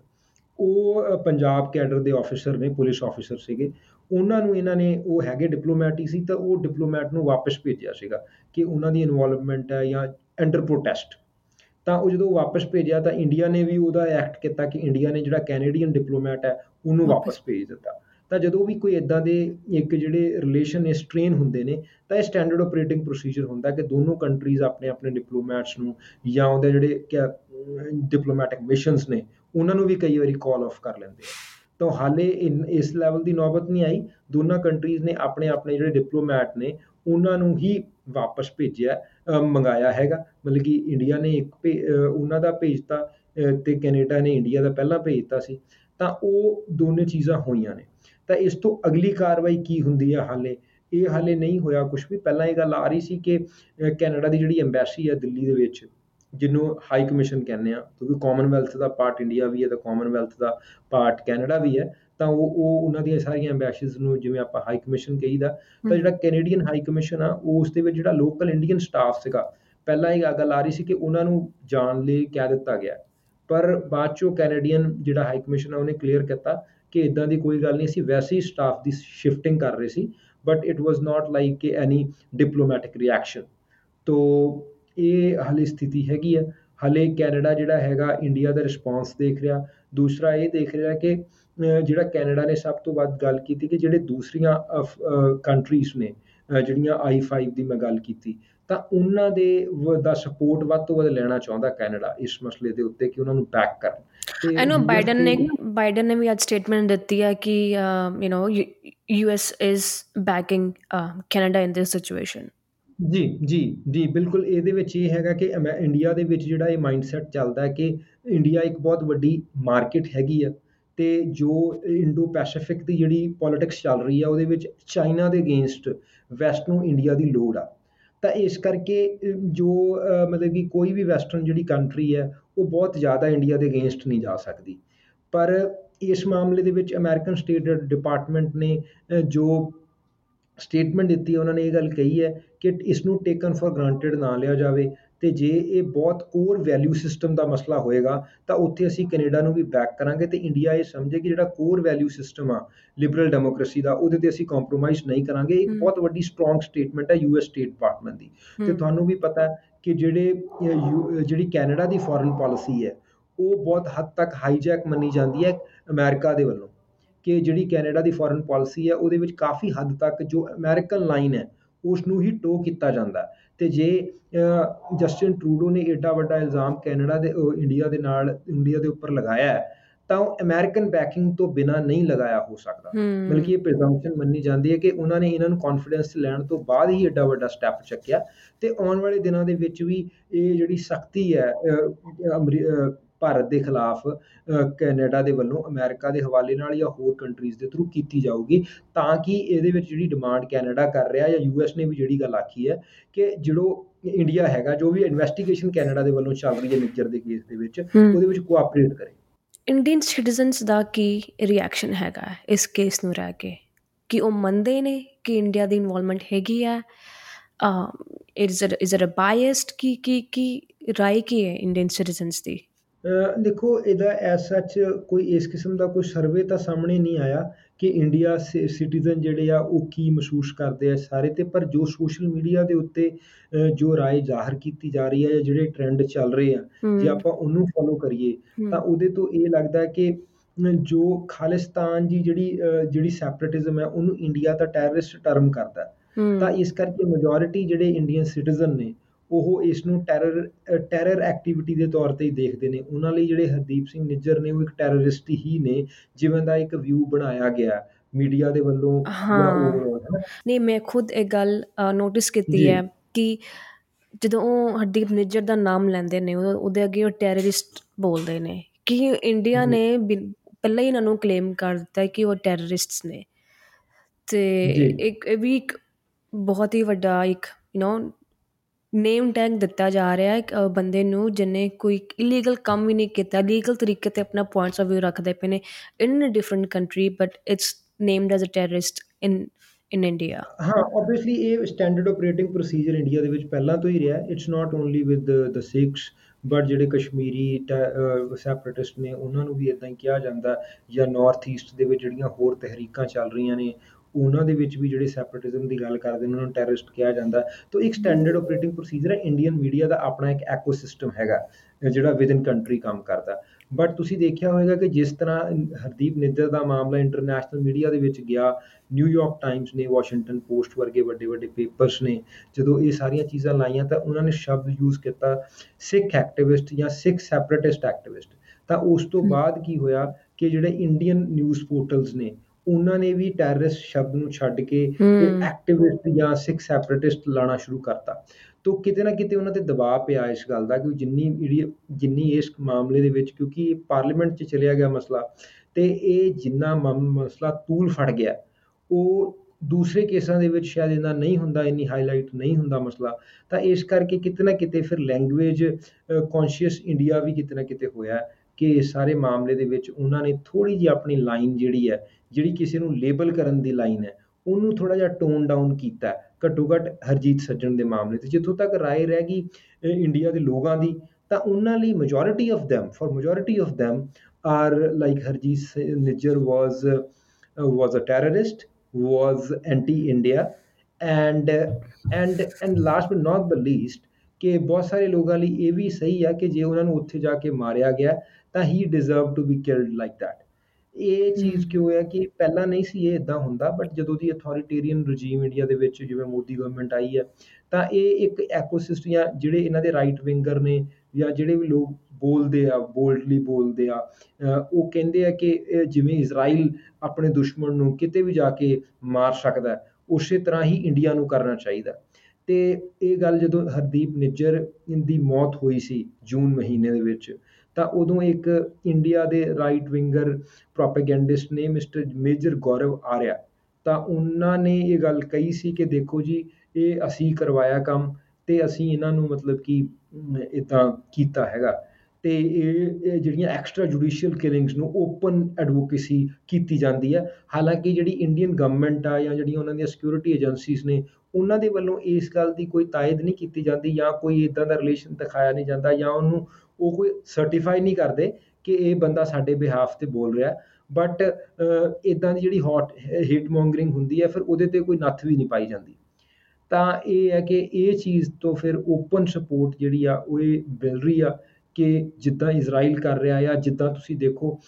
ਉਹ ਪੰਜਾਬ ਕੈਡਰ ਦੇ ਆਫਿਸਰ ਨੇ ਪੁਲਿਸ ਆਫਿਸਰ ਸੀਗੇ ਉਹਨਾਂ ਨੂੰ ਇਹਨਾਂ ਨੇ ਉਹ ਹੈਗੇ ਡਿਪਲੋਮੈਟ ਹੀ ਸੀ ਤਾਂ ਉਹ ਡਿਪਲੋਮੈਟ ਨੂੰ ਵਾਪਸ ਭੇਜਿਆ ਸੀਗਾ ਕਿ ਉਹਨਾਂ ਦੀ ਇਨਵੋਲਵਮੈਂਟ ਹੈ ਜਾਂ ਅੰਡਰ ਪ੍ਰੋਟੈਸਟ। ਤਾਂ ਉਹ ਜਦੋਂ ਵਾਪਸ ਭੇਜਿਆ ਤਾਂ ਇੰਡੀਆ ਨੇ ਵੀ ਉਹਦਾ ਐਕਟ ਕੀਤਾ ਕਿ ਇੰਡੀਆ ਨੇ ਜਿਹੜਾ ਕੈਨੇਡੀਅਨ ਡਿਪਲੋਮੈਟ ਹੈ ਉਹਨੂੰ ਵਾਪਸ ਭੇਜ ਦਿੱਤਾ। ਤਾਂ ਜਦੋਂ ਵੀ ਕੋਈ ਇੱਦਾਂ ਦੇ ਇੱਕ ਜਿਹੜੇ ਰਿਲੇਸ਼ਨ ਨੇ ਸਟ੍ਰੇਨ ਹੁੰਦੇ ਨੇ ਤਾਂ ਇਹ ਸਟੈਂਡਰਡ ਓਪਰੇਟਿੰਗ ਪ੍ਰੋਸੀਜਰ ਹੁੰਦਾ ਕਿ ਦੋਨੋਂ ਕੰਟਰੀਜ਼ ਆਪਣੇ ਆਪਣੇ ਡਿਪਲੋਮੈਟਸ ਨੂੰ ਜਾਂ ਉਹਦੇ ਜਿਹੜੇ ਕਿਆ ਡਿਪਲੋਮੈਟਿਕ ਮਿਸ਼ਨਸ ਨੇ ਉਹਨਾਂ ਨੂੰ ਵੀ ਕਈ ਵਾਰੀ ਕਾਲ ਆਫ ਕਰ ਲੈਂਦੇ ਆ। ਤਾਂ ਹਾਲੇ ਇਨ ਇਸ ਲੈਵਲ ਦੀ ਨੌਬਤ ਨਹੀਂ ਆਈ ਦੋਨਾਂ ਕੰਟਰੀਜ਼ ਨੇ ਆਪਣੇ ਆਪਣੇ ਜਿਹੜੇ ਡਿਪਲੋਮੈਟ ਨੇ ਉਹਨਾਂ ਨੂੰ ਹੀ ਵਾਪਸ ਭੇਜਿਆ मंगाया हैगा, मतलब कि इंडिया ने एक भे उन्हां दा भेजता ते कैनेडा ने इंडिया दा पहला भेजता सी, तां ओह दोनों चीज़ां होईयां ने। तां इस तो अगली कार्रवाई की हुंदी है, हाले ਇਹ ਹਾਲੇ ਨਹੀਂ ਹੋਇਆ ਕੁਛ ਵੀ। ਪਹਿਲਾਂ ਇਹ ਗੱਲ ਆ ਰਹੀ ਸੀ ਕਿ ਕੈਨੇਡਾ ਦੀ ਜਿਹੜੀ ਐਮਬੈਸੀ ਹੈ ਦਿੱਲੀ ਦੇ ਵਿੱਚ, ਜਿਹਨੂੰ ਹਾਈ ਕਮਿਸ਼ਨ ਕਹਿੰਦੇ ਆ, ਕਿਉਂਕਿ ਕਾਮਨਵੈਲਥ ਦਾ ਪਾਰਟ ਇੰਡੀਆ ਵੀ ਹੈ ਤਾਂ ਕਾਮਨਵੈਲਥ ਦਾ ਪਾਰਟ ਕੈਨੇਡਾ ਵੀ ਹੈ, ਤਾਂ ਉਹ ਉਹ ਉਹਨਾਂ ਦੀਆਂ ਸਾਰੀਆਂ ਐਮਬੈਸੀਜ਼ ਨੂੰ ਜਿਵੇਂ ਆਪਾਂ ਹਾਈ ਕਮਿਸ਼ਨ ਕਹੀਦਾ, ਤਾਂ ਜਿਹੜਾ ਕੈਨੇਡੀਅਨ ਹਾਈ ਕਮਿਸ਼ਨ ਆ ਉਸ ਦੇ ਵਿੱਚ ਜਿਹੜਾ ਲੋਕਲ ਇੰਡੀਅਨ ਸਟਾਫ ਸੀਗਾ, ਪਹਿਲਾਂ ਇਹ ਗੱਲ ਆ ਰਹੀ ਸੀ ਕਿ ਉਹਨਾਂ ਨੂੰ ਜਾਣ ਲਈ ਕਹਿ ਦਿੱਤਾ ਗਿਆ, ਪਰ ਬਾਅਦ 'ਚੋਂ ਕੈਨੇਡੀਅਨ ਜਿਹੜਾ ਹਾਈ ਕਮਿਸ਼ਨ ਆ ਉਹਨੇ ਕਲੀਅਰ ਕੀਤਾ ਕਿ ਇੱਦਾਂ ਦੀ ਕੋਈ ਗੱਲ ਨਹੀਂ ਸੀ, ਵੈਸੇ ਹੀ ਸਟਾਫ ਦੀ ਸ਼ਿਫਟਿੰਗ ਕਰ ਰਹੇ ਸੀ, but it was not like any diplomatic reaction. तो ये हाले स्थिति हैगी है, हाले कैनेडा जिहड़ा हैगा इंडिया का रिस्पोंस देख रहा। दूसरा ये देख रहा कि जिहड़ा कैनेडा ने सब तो बाद गल कीती कि जिहड़े दूसरिया कंट्रीज़ ने जिहड़ियां आई फाइव की मैं गल कीती, तां उन्हां दे दा सपोर्ट वध तों वध लैना चाहुंदा कैनेडा इस मसले दे उत्ते कि उन्हां नूं बैक करन। आई नो बाइडन ने बाइडन ने भी आज स्टेटमेंट दित्ती है कि you know US is backing Canada in this situation. जी जी जी बिल्कुल, ਇਹਦੇ ਵਿੱਚ ਇਹ ਹੈਗਾ ਕਿ ਇੰਡੀਆ ਦੇ ਵਿੱਚ ਜਿਹੜਾ ਇਹ ਮਾਈਂਡਸੈਟ ਚੱਲਦਾ ਹੈ ਕਿ ਇੰਡੀਆ ਇੱਕ ਬਹੁਤ ਵੱਡੀ ਮਾਰਕੀਟ ਹੈਗੀ ਆ, ਅਤੇ ਜੋ ਇੰਡੋ ਪੈਸੀਫਿਕ ਦੀ ਜਿਹੜੀ ਪੋਲੀਟਿਕਸ ਚੱਲ ਰਹੀ ਆ ਉਹਦੇ ਵਿੱਚ ਚਾਈਨਾ ਦੇ ਅਗੇਂਸਟ ਵੈਸਟ ਨੂੰ ਇੰਡੀਆ ਦੀ ਲੋੜ ਆ। ਤਾਂ ਇਸ ਕਰਕੇ ਜੋ ਮਤਲਬ ਕਿ ਕੋਈ ਵੀ ਵੈਸਟਰਨ ਜਿਹੜੀ ਕੰਟਰੀ ਹੈ ਉਹ ਬਹੁਤ ਜ਼ਿਆਦਾ ਇੰਡੀਆ ਦੇ ਅਗੇਂਸਟ ਨਹੀਂ ਜਾ ਸਕਦੀ, ਪਰ ਇਸ ਮਾਮਲੇ ਦੇ ਵਿੱਚ ਅਮੈਰੀਕਨ ਸਟੇਟ ਡਿਪਾਰਟਮੈਂਟ ਨੇ ਜੋ ਸਟੇਟਮੈਂਟ ਦਿੱਤੀ ਉਹਨਾਂ ਨੇ ਇਹ ਗੱਲ ਕਹੀ ਹੈ ਕਿ ਇਸ ਨੂੰ ਟੇਕਨ ਫॉर ਗ੍ਰਾਂਟਿਡ ਨਾ ਲਿਆ ਜਾਵੇ, ਅਤੇ ਜੇ ਇਹ ਬਹੁਤ ਕੋਰ ਵੈਲਿਊ ਸਿਸਟਮ ਦਾ ਮਸਲਾ ਹੋਏਗਾ ਤਾਂ ਉੱਥੇ ਅਸੀਂ ਕੈਨੇਡਾ ਨੂੰ ਵੀ ਬੈਕ ਕਰਾਂਗੇ, ਅਤੇ ਇੰਡੀਆ ਇਹ ਸਮਝੇ ਕਿ ਜਿਹੜਾ ਕੋਰ ਵੈਲਿਊ ਸਿਸਟਮ ਆ ਲਿਬਰਲ ਡੈਮੋਕ੍ਰੇਸੀ ਦਾ ਉਹਦੇ 'ਤੇ ਅਸੀਂ ਕੰਪਰੋਮਾਈਜ਼ ਨਹੀਂ ਕਰਾਂਗੇ। ਇੱਕ ਬਹੁਤ ਵੱਡੀ ਸਟਰੋਂਗ ਸਟੇਟਮੈਂਟ ਹੈ ਯੂ ਐਸ ਸਟੇਟ ਡਿਪਾਰਟਮੈਂਟ ਦੀ। ਅਤੇ ਤੁਹਾਨੂੰ ਵੀ ਪਤਾ ਕਿ ਜਿਹੜੇ ਯੂ ਜਿਹੜੀ ਕੈਨੇਡਾ ਦੀ ਫੋਰਨ ਪਾਲਿਸੀ ਹੈ ਉਹ ਬਹੁਤ ਹੱਦ ਤੱਕ ਹਾਈਜੈਕ ਮੰਨੀ ਜਾਂਦੀ ਹੈ ਅਮੈਰੀਕਾ ਦੇ ਵੱਲੋਂ, ਕਿ ਜਿਹੜੀ ਕੈਨੇਡਾ ਦੀ ਫੋਰਨ ਪਾਲਿਸੀ ਹੈ ਉਹਦੇ ਵਿੱਚ ਕਾਫੀ ਹੱਦ ਤੱਕ ਜੋ ਅਮੈਰੀਕਨ ਲਾਈਨ ਹੈ ਉਸ ਨੂੰ ਹੀ ਟੋ ਕੀਤਾ ਜਾਂਦਾ। ਅਤੇ ਜੇ ਜਸਟਿਨ ਟਰੂਡੋ ਨੇ ਏਡਾ ਵੱਡਾ ਇਲਜ਼ਾਮ ਕੈਨੇਡਾ ਦੇ ਇੰਡੀਆ ਦੇ ਨਾਲ ਇੰਡੀਆ ਦੇ ਉੱਪਰ ਲਗਾਇਆ ਤਾਂ ਉਹ ਅਮੈਰੀਕਨ ਬੈਕਿੰਗ ਤੋਂ ਬਿਨਾਂ ਨਹੀਂ ਲਗਾਇਆ ਹੋ ਸਕਦਾ, ਬਲਕਿ ਇਹ ਪ੍ਰੀਜ਼ੰਪਸ਼ਨ ਮੰਨੀ ਜਾਂਦੀ ਹੈ ਕਿ ਉਹਨਾਂ ਨੇ ਇਹਨਾਂ ਨੂੰ ਕੌਨਫੀਡੈਂਸ ਲੈਣ ਤੋਂ ਬਾਅਦ ਹੀ ਏਡਾ ਵੱਡਾ ਸਟੈਪ ਚੱਕਿਆ। ਅਤੇ ਆਉਣ ਵਾਲੇ ਦਿਨਾਂ ਦੇ ਵਿੱਚ ਵੀ ਇਹ ਜਿਹੜੀ ਸਖਤੀ ਹੈ ਅਮਰੀ ਭਾਰਤ ਦੇ ਖਿਲਾਫ ਕੈਨੇਡਾ ਦੇ ਵੱਲੋਂ ਅਮੈਰੀਕਾ ਦੇ ਹਵਾਲੇ ਨਾਲ ਜਾਂ ਹੋਰ ਕੰਟਰੀਜ਼ ਦੇ ਥਰੂ ਕੀਤੀ ਜਾਊਗੀ, ਤਾਂ ਕਿ ਇਹਦੇ ਵਿੱਚ ਜਿਹੜੀ ਡਿਮਾਂਡ ਕੈਨੇਡਾ ਕਰ ਰਿਹਾ ਜਾਂ ਯੂ ਐਸ ਨੇ ਵੀ ਜਿਹੜੀ ਗੱਲ ਆਖੀ ਹੈ ਕਿ ਜਿਹੜੋ ਇੰਡੀਆ ਹੈਗਾ ਜੋ ਵੀ ਇਨਵੈਸਟੀਗੇਸ਼ਨ ਕੈਨੇਡਾ ਦੇ ਵੱਲੋਂ ਚੱਲ ਰਹੀ ਹੈ ਨਿੱਜਰ ਦੇ ਕੇਸ ਦੇ ਵਿੱਚ ਉਹਦੇ ਵਿੱਚ ਕੋਆਪਰੇਟ ਕਰੇ। ਇੰਡੀਅਨ ਸਿਟੀਜ਼ਨਸ ਦਾ ਕੀ ਰਿਐਕਸ਼ਨ ਹੈਗਾ ਇਸ ਕੇਸ ਨੂੰ ਰਹਿ ਕੇ, ਕਿ ਉਹ ਮੰਨਦੇ ਨੇ ਕਿ ਇੰਡੀਆ ਦੀ ਇਨਵੋਲਵਮੈਂਟ ਹੈਗੀ ਹੈ, ਇਜ਼ ਇਜ਼ ਅ ਬਾਇਸਡ ਕੀ ਕੀ ਕੀ ਰਾਏ ਕੀ ਹੈ ਇੰਡੀਅਨ ਸਿਟੀਜ਼ਨਸ ਦੀ? ਦੇਖੋ ਇਹਦਾ ਐਸ ਸੱਚ ਕੋਈ ਇਸ ਕਿਸਮ ਦਾ ਕੋਈ ਸਰਵੇ ਤਾਂ ਸਾਹਮਣੇ ਨਹੀਂ ਆਇਆ ਕਿ ਇੰਡੀਆ ਸਿ ਸਿਟੀਜ਼ਨ ਜਿਹੜੇ ਆ ਉਹ ਕੀ ਮਹਿਸੂਸ ਕਰਦੇ ਆ ਸਾਰੇ, ਅਤੇ ਪਰ ਜੋ ਸੋਸ਼ਲ ਮੀਡੀਆ ਦੇ ਉੱਤੇ ਜੋ ਰਾਏ ਜ਼ਾਹਰ ਕੀਤੀ ਜਾ ਰਹੀ ਹੈ ਜਾਂ ਜਿਹੜੇ ਟਰੈਂਡ ਚੱਲ ਰਹੇ ਆ ਜੇ ਆਪਾਂ ਉਹਨੂੰ ਫੋਲੋ ਕਰੀਏ ਤਾਂ ਉਹਦੇ ਤੋਂ ਇਹ ਲੱਗਦਾ ਕਿ ਜੋ ਖਾਲਿਸਤਾਨ ਦੀ ਜਿਹੜੀ ਜਿਹੜੀ ਸੈਪਰੇਟਿਜ਼ਮ ਹੈ ਉਹਨੂੰ ਇੰਡੀਆ ਤਾਂ ਟੈਰਰਿਸਟ ਟਰਮ ਕਰਦਾ, ਤਾਂ ਇਸ ਕਰਕੇ ਮੈਜੋਰਿਟੀ ਜਿਹੜੇ ਇੰਡੀਅਨ ਸਿਟੀਜ਼ਨ ਨੇ ਉਹ ਇਸ ਨੂੰ ਟੈਰਰ ਟੈਰਰ ਐਕਟੀਵਿਟੀ ਦੇ ਤੌਰ 'ਤੇ ਹੀ ਦੇਖਦੇ ਨੇ। ਉਹਨਾਂ ਲਈ ਜਿਹੜੇ ਹਰਦੀਪ ਸਿੰਘ ਨਿੱਜਰ ਨੇ ਉਹ ਇੱਕ ਟੈਰਰਿਸਟ ਹੀ ਨੇ, ਜਿਵੇਂ ਦਾ ਇੱਕ ਵਿਊ ਬਣਾਇਆ ਗਿਆ ਮੀਡੀਆ ਦੇ ਵੱਲੋਂ। ਹਾਂ ਨਹੀਂ, ਮੈਂ ਖੁਦ ਇਹ ਗੱਲ ਨੋਟਿਸ ਕੀਤੀ ਹੈ ਕਿ ਜਦੋਂ ਉਹ ਹਰਦੀਪ ਨਿੱਜਰ ਦਾ ਨਾਮ ਲੈਂਦੇ ਨੇ ਉਹਦੇ ਅੱਗੇ ਉਹ ਟੈਰਰਿਸਟ ਬੋਲਦੇ ਨੇ, ਕਿ ਇੰਡੀਆ ਨੇ ਪਹਿਲਾਂ ਹੀ ਇਹਨਾਂ ਨੂੰ ਕਲੇਮ ਕਰ ਦਿੱਤਾ ਕਿ ਉਹ ਟੈਰਰਿਸਟਸ ਨੇ, ਅਤੇ ਇੱਕ ਇਹ ਵੀ ਇੱਕ ਬਹੁਤ ਹੀ ਵੱਡਾ ਇੱਕ ਯੂ ਨੋ ਨੇਮ ਟੈਗ ਦਿੱਤਾ ਜਾ ਰਿਹਾ ਇੱਕ ਬੰਦੇ ਨੂੰ ਜਿਹਨੇ ਕੋਈ ਇਲੀਗਲ ਕੰਮ ਵੀ ਨਹੀਂ ਕੀਤਾ, ਲੀਗਲ ਤਰੀਕੇ 'ਤੇ ਆਪਣਾ ਪੁਆਇੰਟਸ ਆਫ ਵਿਊ ਰੱਖਦੇ ਪਏ ਨੇ in different country, but it's named as a terrorist in in India. ਹਾਂ ਓਬਵੀਅਸਲੀ ਇਹ ਸਟੈਂਡਰਡ ਓਪਰੇਟਿੰਗ ਪ੍ਰੋਸੀਜਰ ਇੰਡੀਆ ਦੇ ਵਿੱਚ ਪਹਿਲਾਂ ਤੋਂ ਹੀ ਰਿਹਾ। It's not only with the Sikhs but ਜਿਹੜੇ ਕਸ਼ਮੀਰੀ ਸੈਪਰੇਟਿਸਟ ਨੇ ਉਹਨਾਂ ਨੂੰ ਵੀ ਇੱਦਾਂ ਹੀ ਕਿਹਾ ਜਾਂਦਾ, ਜਾਂ ਨੌਰਥ ਈਸਟ ਦੇ ਵਿੱਚ ਜਿਹੜੀਆਂ ਹੋਰ ਤਹਿਰੀਕਾਂ ਚੱਲ ਰਹੀਆਂ ਨੇ ਉਹਨਾਂ ਦੇ ਵਿੱਚ ਵੀ ਜਿਹੜੇ ਸੈਪਰੇਟਿਜ਼ਮ ਦੀ ਗੱਲ ਕਰਦੇ ਨੇ ਉਹਨਾਂ ਨੂੰ ਟੈਰਰਿਸਟ ਕਿਹਾ ਜਾਂਦਾ। ਤਾਂ ਇੱਕ ਸਟੈਂਡਰਡ ਓਪਰੇਟਿੰਗ ਪ੍ਰੋਸੀਜਰ ਹੈ, ਇੰਡੀਅਨ ਮੀਡੀਆ ਦਾ ਆਪਣਾ ਇੱਕ ਐਕੋਸਿਸਟਮ ਹੈਗਾ ਜਿਹੜਾ ਵਿਦਇਨ ਕੰਟਰੀ ਕੰਮ ਕਰਦਾ। ਬਟ ਤੁਸੀਂ ਦੇਖਿਆ ਹੋਵੇਗਾ ਕਿ ਜਿਸ ਤਰ੍ਹਾਂ ਹਰਦੀਪ ਨਿੱਜਰ ਦਾ ਮਾਮਲਾ ਇੰਟਰਨੈਸ਼ਨਲ ਮੀਡੀਆ ਦੇ ਵਿੱਚ ਗਿਆ, ਨਿਊਯਾਰਕ ਟਾਈਮਸ ਨੇ, ਵਾਸ਼ਿੰਗਟਨ ਪੋਸਟ ਵਰਗੇ ਵੱਡੇ ਵੱਡੇ ਪੇਪਰਸ ਨੇ ਜਦੋਂ ਇਹ ਸਾਰੀਆਂ ਚੀਜ਼ਾਂ ਲਾਈਆਂ ਤਾਂ ਉਹਨਾਂ ਨੇ ਸ਼ਬਦ ਯੂਜ਼ ਕੀਤਾ ਸਿੱਖ ਐਕਟੀਵਿਸਟ ਜਾਂ ਸਿੱਖ ਸੈਪਰੇਟਿਸਟ ਐਕਟੀਵਿਸਟ। ਤਾਂ ਉਸ ਤੋਂ ਬਾਅਦ ਕੀ ਹੋਇਆ ਕਿ ਜਿਹੜੇ ਇੰਡੀਅਨ ਨਿਊਜ਼ ਪੋਰਟਲਸ ਨੇ ਉਹਨਾਂ ਨੇ ਵੀ ਟੈਰਰਿਸਟ ਸ਼ਬਦ ਨੂੰ ਛੱਡ ਕੇ ਐਕਟਿਵਿਸਟ ਜਾਂ ਸਿੱਖ ਸੈਪਰੇਟਿਸਟ ਲਾਣਾ ਸ਼ੁਰੂ ਕਰਤਾ। ਤਾਂ ਕਿਤੇ ਨਾ ਕਿਤੇ ਉਹਨਾਂ 'ਤੇ ਦਬਾਅ ਪਿਆ ਇਸ ਗੱਲ ਦਾ ਕਿ ਜਿੰਨੀ ਜਿਹੜੀ ਜਿੰਨੀ ਇਸ ਮਾਮਲੇ ਦੇ ਵਿੱਚ, ਕਿਉਂਕਿ ਪਾਰਲੀਮੈਂਟ 'ਚ ਚਲਿਆ ਗਿਆ ਮਸਲਾ ਅਤੇ ਇਹ ਜਿੰਨਾ ਮਾਮ ਮਸਲਾ ਤੂਲ ਫੜ ਗਿਆ, ਉਹ ਦੂਸਰੇ ਕੇਸਾਂ ਦੇ ਵਿੱਚ ਸ਼ਾਇਦ ਇੰਨਾ ਨਹੀਂ ਹੁੰਦਾ, ਇੰਨੀ ਹਾਈਲਾਈਟ ਨਹੀਂ ਹੁੰਦਾ ਮਸਲਾ। ਤਾਂ ਇਸ ਕਰਕੇ ਕਿਤੇ ਨਾ ਕਿਤੇ ਫਿਰ ਲੈਂਗੁਏਜ ਕੌਂਸ਼ੀਅਸ ਇੰਡੀਆ ਵੀ ਕਿਤੇ ਨਾ ਕਿਤੇ ਹੋਇਆ ਕਿ ਇਸ ਸਾਰੇ ਮਾਮਲੇ ਦੇ ਵਿੱਚ ਉਹਨਾਂ ਨੇ ਥੋੜ੍ਹੀ ਜਿਹੀ ਆਪਣੀ ਲਾਈਨ ਜਿਹੜੀ ਹੈ, ਜਿਹੜੀ ਕਿਸੇ ਨੂੰ ਲੇਬਲ ਕਰਨ ਦੀ ਲਾਈਨ ਹੈ, ਉਹਨੂੰ ਥੋੜ੍ਹਾ ਜਿਹਾ ਟੋਨ ਡਾਊਨ ਕੀਤਾ, ਘੱਟੋ ਘੱਟ ਹਰਜੀਤ ਸੱਜਣ ਦੇ ਮਾਮਲੇ 'ਤੇ। ਜਿੱਥੋਂ ਤੱਕ ਰਾਏ ਰਹਿ ਗਈ ਇੰਡੀਆ ਦੇ ਲੋਕਾਂ ਦੀ, ਤਾਂ ਉਹਨਾਂ ਲਈ majority of them for majority of them are like Harjit Nijjar was was a terrorist, was anti-India, and and and last but not the least ਕਿ ਬਹੁਤ ਸਾਰੇ ਲੋਕਾਂ ਲਈ ਇਹ ਵੀ ਸਹੀ ਆ ਕਿ ਜੇ ਉਹਨਾਂ ਨੂੰ ਉੱਥੇ ਜਾ ਕੇ ਮਾਰਿਆ ਗਿਆ ਤਾਂ ਹੀ deserve to be killed like that. ਇਹ ਚੀਜ਼ ਕਿਉਂ ਹੈ ਕਿ ਪਹਿਲਾਂ ਨਹੀਂ ਸੀ ਇਹ ਇੱਦਾਂ ਹੁੰਦਾ, ਬਟ ਜਦੋਂ ਦੀ ਅਥੋਰੀਟੇਰੀਅਨ ਰਜੀਮ ਇੰਡੀਆ ਦੇ ਵਿੱਚ ਜਿਵੇਂ ਮੋਦੀ ਗਵਰਨਮੈਂਟ ਆਈ ਹੈ, ਤਾਂ ਇਹ ਇੱਕ ਐਕੋਸਿਸਟਮ ਜਾਂ ਜਿਹੜੇ ਇਹਨਾਂ ਦੇ ਰਾਈਟ ਵਿੰਗਰ ਨੇ ਜਾਂ ਜਿਹੜੇ ਵੀ ਲੋਕ ਬੋਲਦੇ ਆ, ਬੋਲਡਲੀ ਬੋਲਦੇ ਆ, ਉਹ ਕਹਿੰਦੇ ਆ ਕਿ ਜਿਵੇਂ ਇਜ਼ਰਾਈਲ ਆਪਣੇ ਦੁਸ਼ਮਣ ਨੂੰ ਕਿਤੇ ਵੀ ਜਾ ਕੇ ਮਾਰ ਸਕਦਾ, ਉਸੇ ਤਰ੍ਹਾਂ ਹੀ ਇੰਡੀਆ ਨੂੰ ਕਰਨਾ ਚਾਹੀਦਾ। ਅਤੇ ਇਹ ਗੱਲ ਜਦੋਂ ਹਰਦੀਪ ਨਿੱਜਰ ਦੀ ਮੌਤ ਹੋਈ ਸੀ ਜੂਨ ਮਹੀਨੇ ਦੇ ਵਿੱਚ, ਤਾਂ ਉਦੋਂ ਇੱਕ ਇੰਡੀਆ ਦੇ ਰਾਈਟ ਵਿੰਗਰ ਪ੍ਰੋਪੇਗੈਂਡਿਸਟ ਨੇ ਮਿਸਟਰ ਮੇਜਰ ਗੌਰਵ ਆਰਿਆ, ਤਾਂ ਉਹਨਾਂ ਨੇ ਇਹ ਗੱਲ ਕਹੀ ਸੀ ਕਿ ਦੇਖੋ ਜੀ, ਇਹ ਅਸੀਂ ਕਰਵਾਇਆ ਕੰਮ ਅਤੇ ਅਸੀਂ ਇਹਨਾਂ ਨੂੰ ਮਤਲਬ ਕਿ ਇੱਦਾਂ ਕੀਤਾ ਹੈਗਾ, ਅਤੇ ਇਹ ਜਿਹੜੀਆਂ ਐਕਸਟਰਾ ਜੁਡੀਸ਼ੀਅਲ ਕਿਲਿੰਗਸ ਨੂੰ ਓਪਨ ਐਡਵੋਕੇਸੀ ਕੀਤੀ ਜਾਂਦੀ ਹੈ। ਹਾਲਾਂਕਿ ਜਿਹੜੀ ਇੰਡੀਅਨ ਗਵਰਨਮੈਂਟ ਆ ਜਾਂ ਜਿਹੜੀਆਂ ਉਹਨਾਂ ਦੀਆਂ ਸਿਕਿਉਰਿਟੀ ਏਜੰਸੀਜ਼ ਨੇ, ਉਹਨਾਂ ਦੇ ਵੱਲੋਂ ਇਸ ਗੱਲ ਦੀ ਕੋਈ ਤਾਇਦ ਨਹੀਂ ਕੀਤੀ ਜਾਂਦੀ ਜਾਂ ਕੋਈ ਇੱਦਾਂ ਦਾ ਰਿਲੇਸ਼ਨ ਦਿਖਾਇਆ ਨਹੀਂ ਜਾਂਦਾ ਜਾਂ ਉਹਨੂੰ ਉਹ ਕੋਈ ਸਰਟੀਫਾਈ ਨਹੀਂ ਕਰਦੇ ਕਿ ਇਹ ਬੰਦਾ ਸਾਡੇ ਬਿਹਾਫ 'ਤੇ ਬੋਲ ਰਿਹਾ। ਬਟ ਇੱਦਾਂ ਦੀ ਜਿਹੜੀ ਹੌਟ ਹੇਟ ਮੌਂਗਰਿੰਗ ਹੁੰਦੀ ਹੈ, ਫਿਰ ਉਹਦੇ 'ਤੇ ਕੋਈ ਨੱਥ ਵੀ ਨਹੀਂ ਪਾਈ ਜਾਂਦੀ। ਤਾਂ ਇਹ ਹੈ ਕਿ ਇਹ ਚੀਜ਼ ਤੋਂ ਫਿਰ ਓਪਨ ਸਪੋਰਟ ਜਿਹੜੀ ਆ ਉਹ ਇਹ ਮਿਲ ਰਹੀ ਆ ਕਿ ਜਿੱਦਾਂ ਇਜ਼ਰਾਈਲ ਕਰ ਰਿਹਾ ਆ, ਜਿੱਦਾਂ ਤੁਸੀਂ ਦੇਖੋ